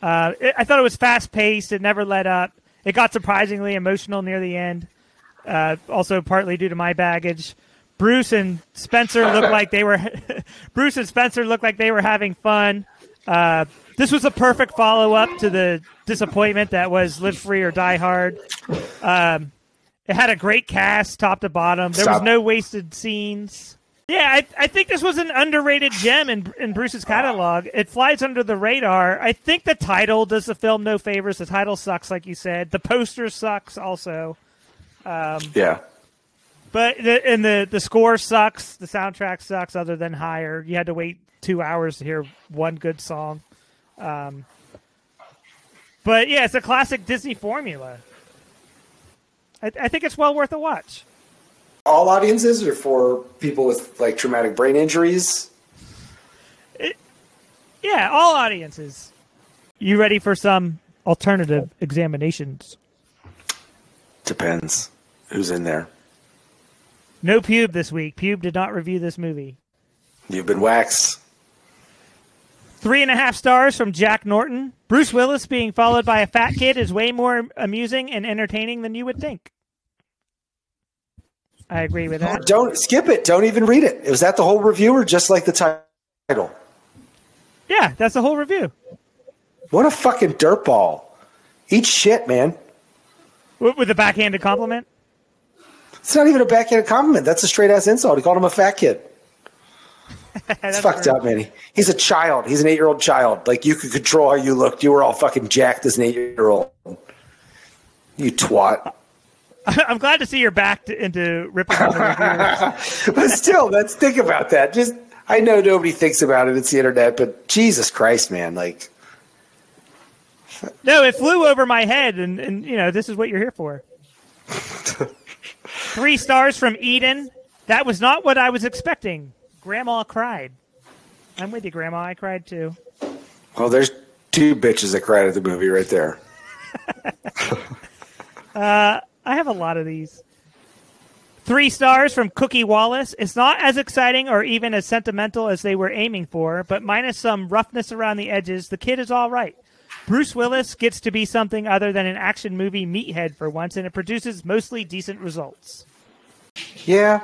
Uh, it, I thought it was fast paced. It never let up. It got surprisingly emotional near the end. Uh, also partly due to my baggage. Bruce and Spencer looked like they were Bruce and Spencer looked like they were having fun. Uh, This was a perfect follow-up to the disappointment that was Live Free or Die Hard. Um, it had a great cast, top to bottom. There Stop. was no wasted scenes. Yeah, I, I think this was an underrated gem in in Bruce's catalog. It flies under the radar. I think the title does the film no favors. The title sucks, like you said. The poster sucks also. Um, yeah. But the, and the, the score sucks. The soundtrack sucks other than Higher. You had to wait two hours to hear one good song. Um, but, yeah, it's a classic Disney formula. I, I think it's well worth a watch. All audiences or for people with like traumatic brain injuries? It, yeah, all audiences. You ready for some alternative examinations? Depends who's in there. No Pube this week. Pube did not review this movie. You've been waxed. Three and a half stars from Jack Norton. Bruce Willis being followed by a fat kid is way more amusing and entertaining than you would think. I agree with that. Don't skip it. Don't even read it. Was that the whole review or just like the title? Yeah, that's the whole review. What a fucking dirtball. Eat shit, man. With a backhanded compliment? It's not even a backhanded compliment. That's a straight-ass insult. He called him a fat kid. It's fucked weird. up, man. He's a child. He's an eight-year-old child. Like, you could control how you looked. You were all fucking jacked as an eight-year-old. You twat. I'm glad to see you're back to, into ripping on the But still, let's think about that. Just, I know nobody thinks about it. It's the internet, but Jesus Christ, man. Like, no, it flew over my head, and, and you know, this is what you're here for. Three stars from Eden. That was not what I was expecting. Grandma cried. I'm with you, Grandma. I cried, too. Well, there's two bitches that cried at the movie right there. uh... I have a lot of these. Three stars from Cookie Wallace. It's not as exciting or even as sentimental as they were aiming for, but minus some roughness around the edges, the kid is all right. Bruce Willis gets to be something other than an action movie meathead for once, and it produces mostly decent results. Yeah,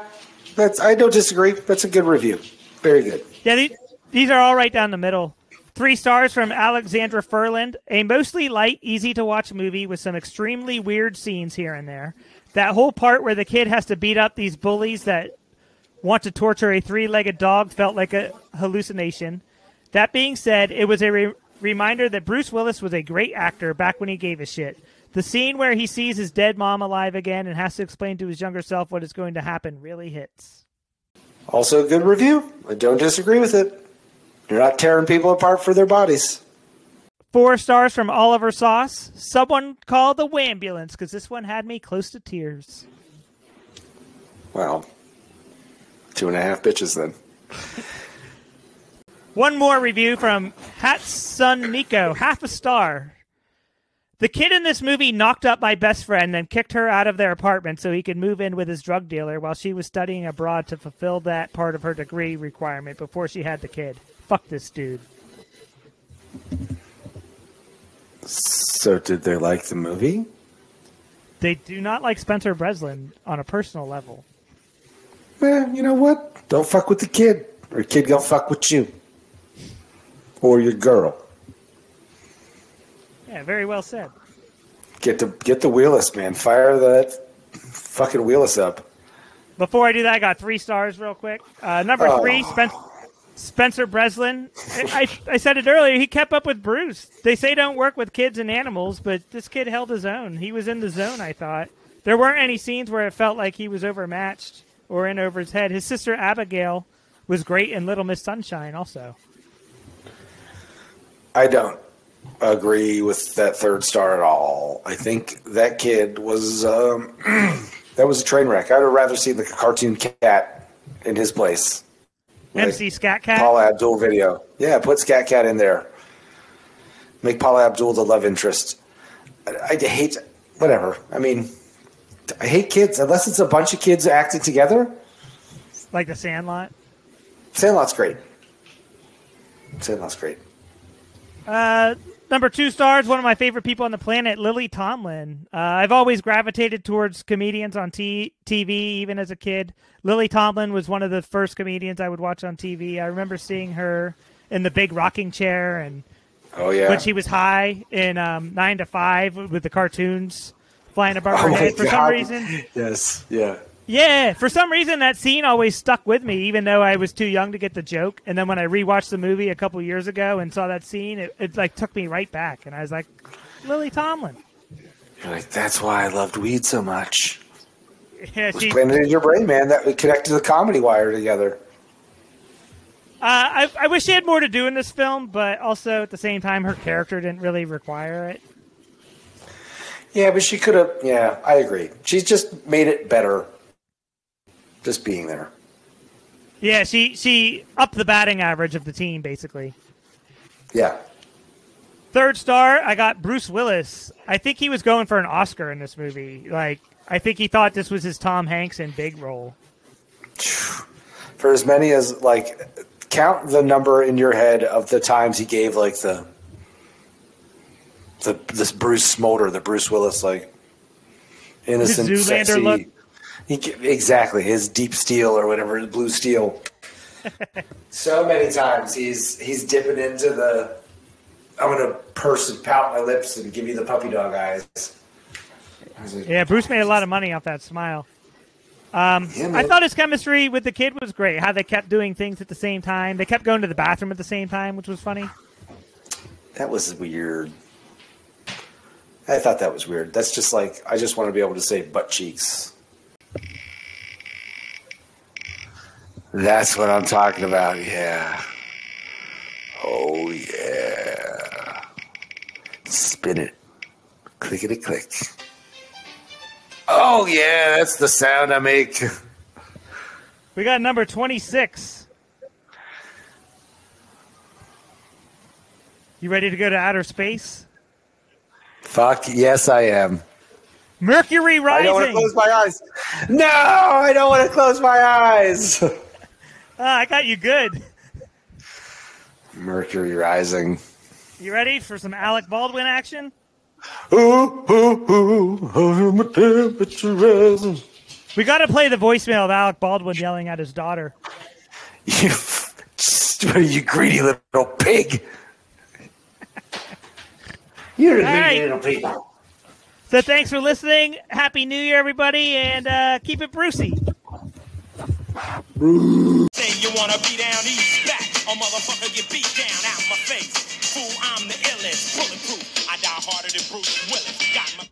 that's. I don't disagree. That's a good review. Very good. Yeah, these, these are all right down the middle. Three stars from Alexandra Furland. A mostly light, easy-to-watch movie with some extremely weird scenes here and there. That whole part where the kid has to beat up these bullies that want to torture a three-legged dog felt like a hallucination. That being said, it was a re- reminder that Bruce Willis was a great actor back when he gave a shit. The scene where he sees his dead mom alive again and has to explain to his younger self what is going to happen really hits. Also a good review. I don't disagree with it. You're not tearing people apart for their bodies. Four stars from Oliver Sauce. Someone called the wambulance because this one had me close to tears. Wow. Two and a half bitches then. One more review from Hatsun Miko. Half a star. The kid in this movie knocked up my best friend and kicked her out of their apartment so he could move in with his drug dealer while she was studying abroad to fulfill that part of her degree requirement before she had the kid. Fuck this dude. So did they like the movie? They do not like Spencer Breslin on a personal level. Well, you know what? Don't fuck with the kid. Or the kid gonna fuck with you. Or your girl. Yeah, very well said. Get the get the wheelist, man. Fire that fucking wheelist up. Before I do that, I got three stars real quick. Uh, number oh. three, Spencer... Spencer Breslin, I, I said it earlier, he kept up with Bruce. They say don't work with kids and animals, but this kid held his own. He was in the zone, I thought. There weren't any scenes where it felt like he was overmatched or in over his head. His sister Abigail was great in Little Miss Sunshine also. I don't agree with that third star at all. I think that kid was, um, that was a train wreck. I would have rather seen the cartoon cat in his place. Like M C Scat Cat? Paula Abdul video. Yeah, put Scat Cat in there. Make Paula Abdul the love interest. I, I hate, whatever. I mean, I hate kids, unless it's a bunch of kids acting together. Like the Sandlot? Sandlot's great. Sandlot's great. Uh, number two stars, one of my favorite people on the planet, Lily Tomlin. Uh, I've always gravitated towards comedians on t- TV, even as a kid. Lily Tomlin was one of the first comedians I would watch on T V. I remember seeing her in the big rocking chair and Oh yeah. When she was high in um, Nine to Five with the cartoons flying above her oh head for God. some reason. Yes. Yeah. Yeah. For some reason, that scene always stuck with me, even though I was too young to get the joke. And then when I rewatched the movie a couple years ago and saw that scene, it, it like took me right back, and I was like, Lily Tomlin. You're like, that's why I loved weed so much. Yeah, she, it was planted in your brain, man. That we connected the comedy wire together. Uh, I, I wish she had more to do in this film, but also at the same time, her character didn't really require it. Yeah, but she could have. Yeah, I agree. She's just made it better just being there. Yeah, she, she upped the batting average of the team, basically. Yeah. Third star, I got Bruce Willis. I think he was going for an Oscar in this movie. Like, I think he thought this was his Tom Hanks in big role. For as many as, like, count the number in your head of the times he gave, like, the, the this Bruce Smolder, the Bruce Willis, like, innocent, his sexy. Look. He, exactly, his deep steel or whatever, his blue steel. So many times he's he's dipping into the, I'm going to purse and pout my lips and give you the puppy dog eyes. Like, yeah, Bruce made a lot of money off that smile. Um, yeah, I thought his chemistry with the kid was great. How they kept doing things at the same time. They kept going to the bathroom at the same time, which was funny. That was weird. I thought that was weird. That's just like, I just want to be able to say butt cheeks. That's what I'm talking about. Yeah. Oh, yeah. Spin it. Clickety click. Oh, yeah, that's the sound I make. We got number twenty-six. You ready to go to outer space? Fuck, yes, I am. Mercury Rising. I don't want to close my eyes. No, I don't want to close my eyes. uh, I got you good. Mercury Rising. You ready for some Alec Baldwin action? Ooh, ooh, ooh, oh, my temperature rising. We got to play the voicemail of Alec Baldwin yelling at his daughter. You, you greedy little pig. You're a greedy right. little pig. So thanks for listening. Happy New Year, everybody, and uh, keep it Brucey. Bruce. Say you want to be down east, back, or motherfucker get beat down out my face. Fool, I'm the illest, bulletproof. I die harder than Bruce Willis.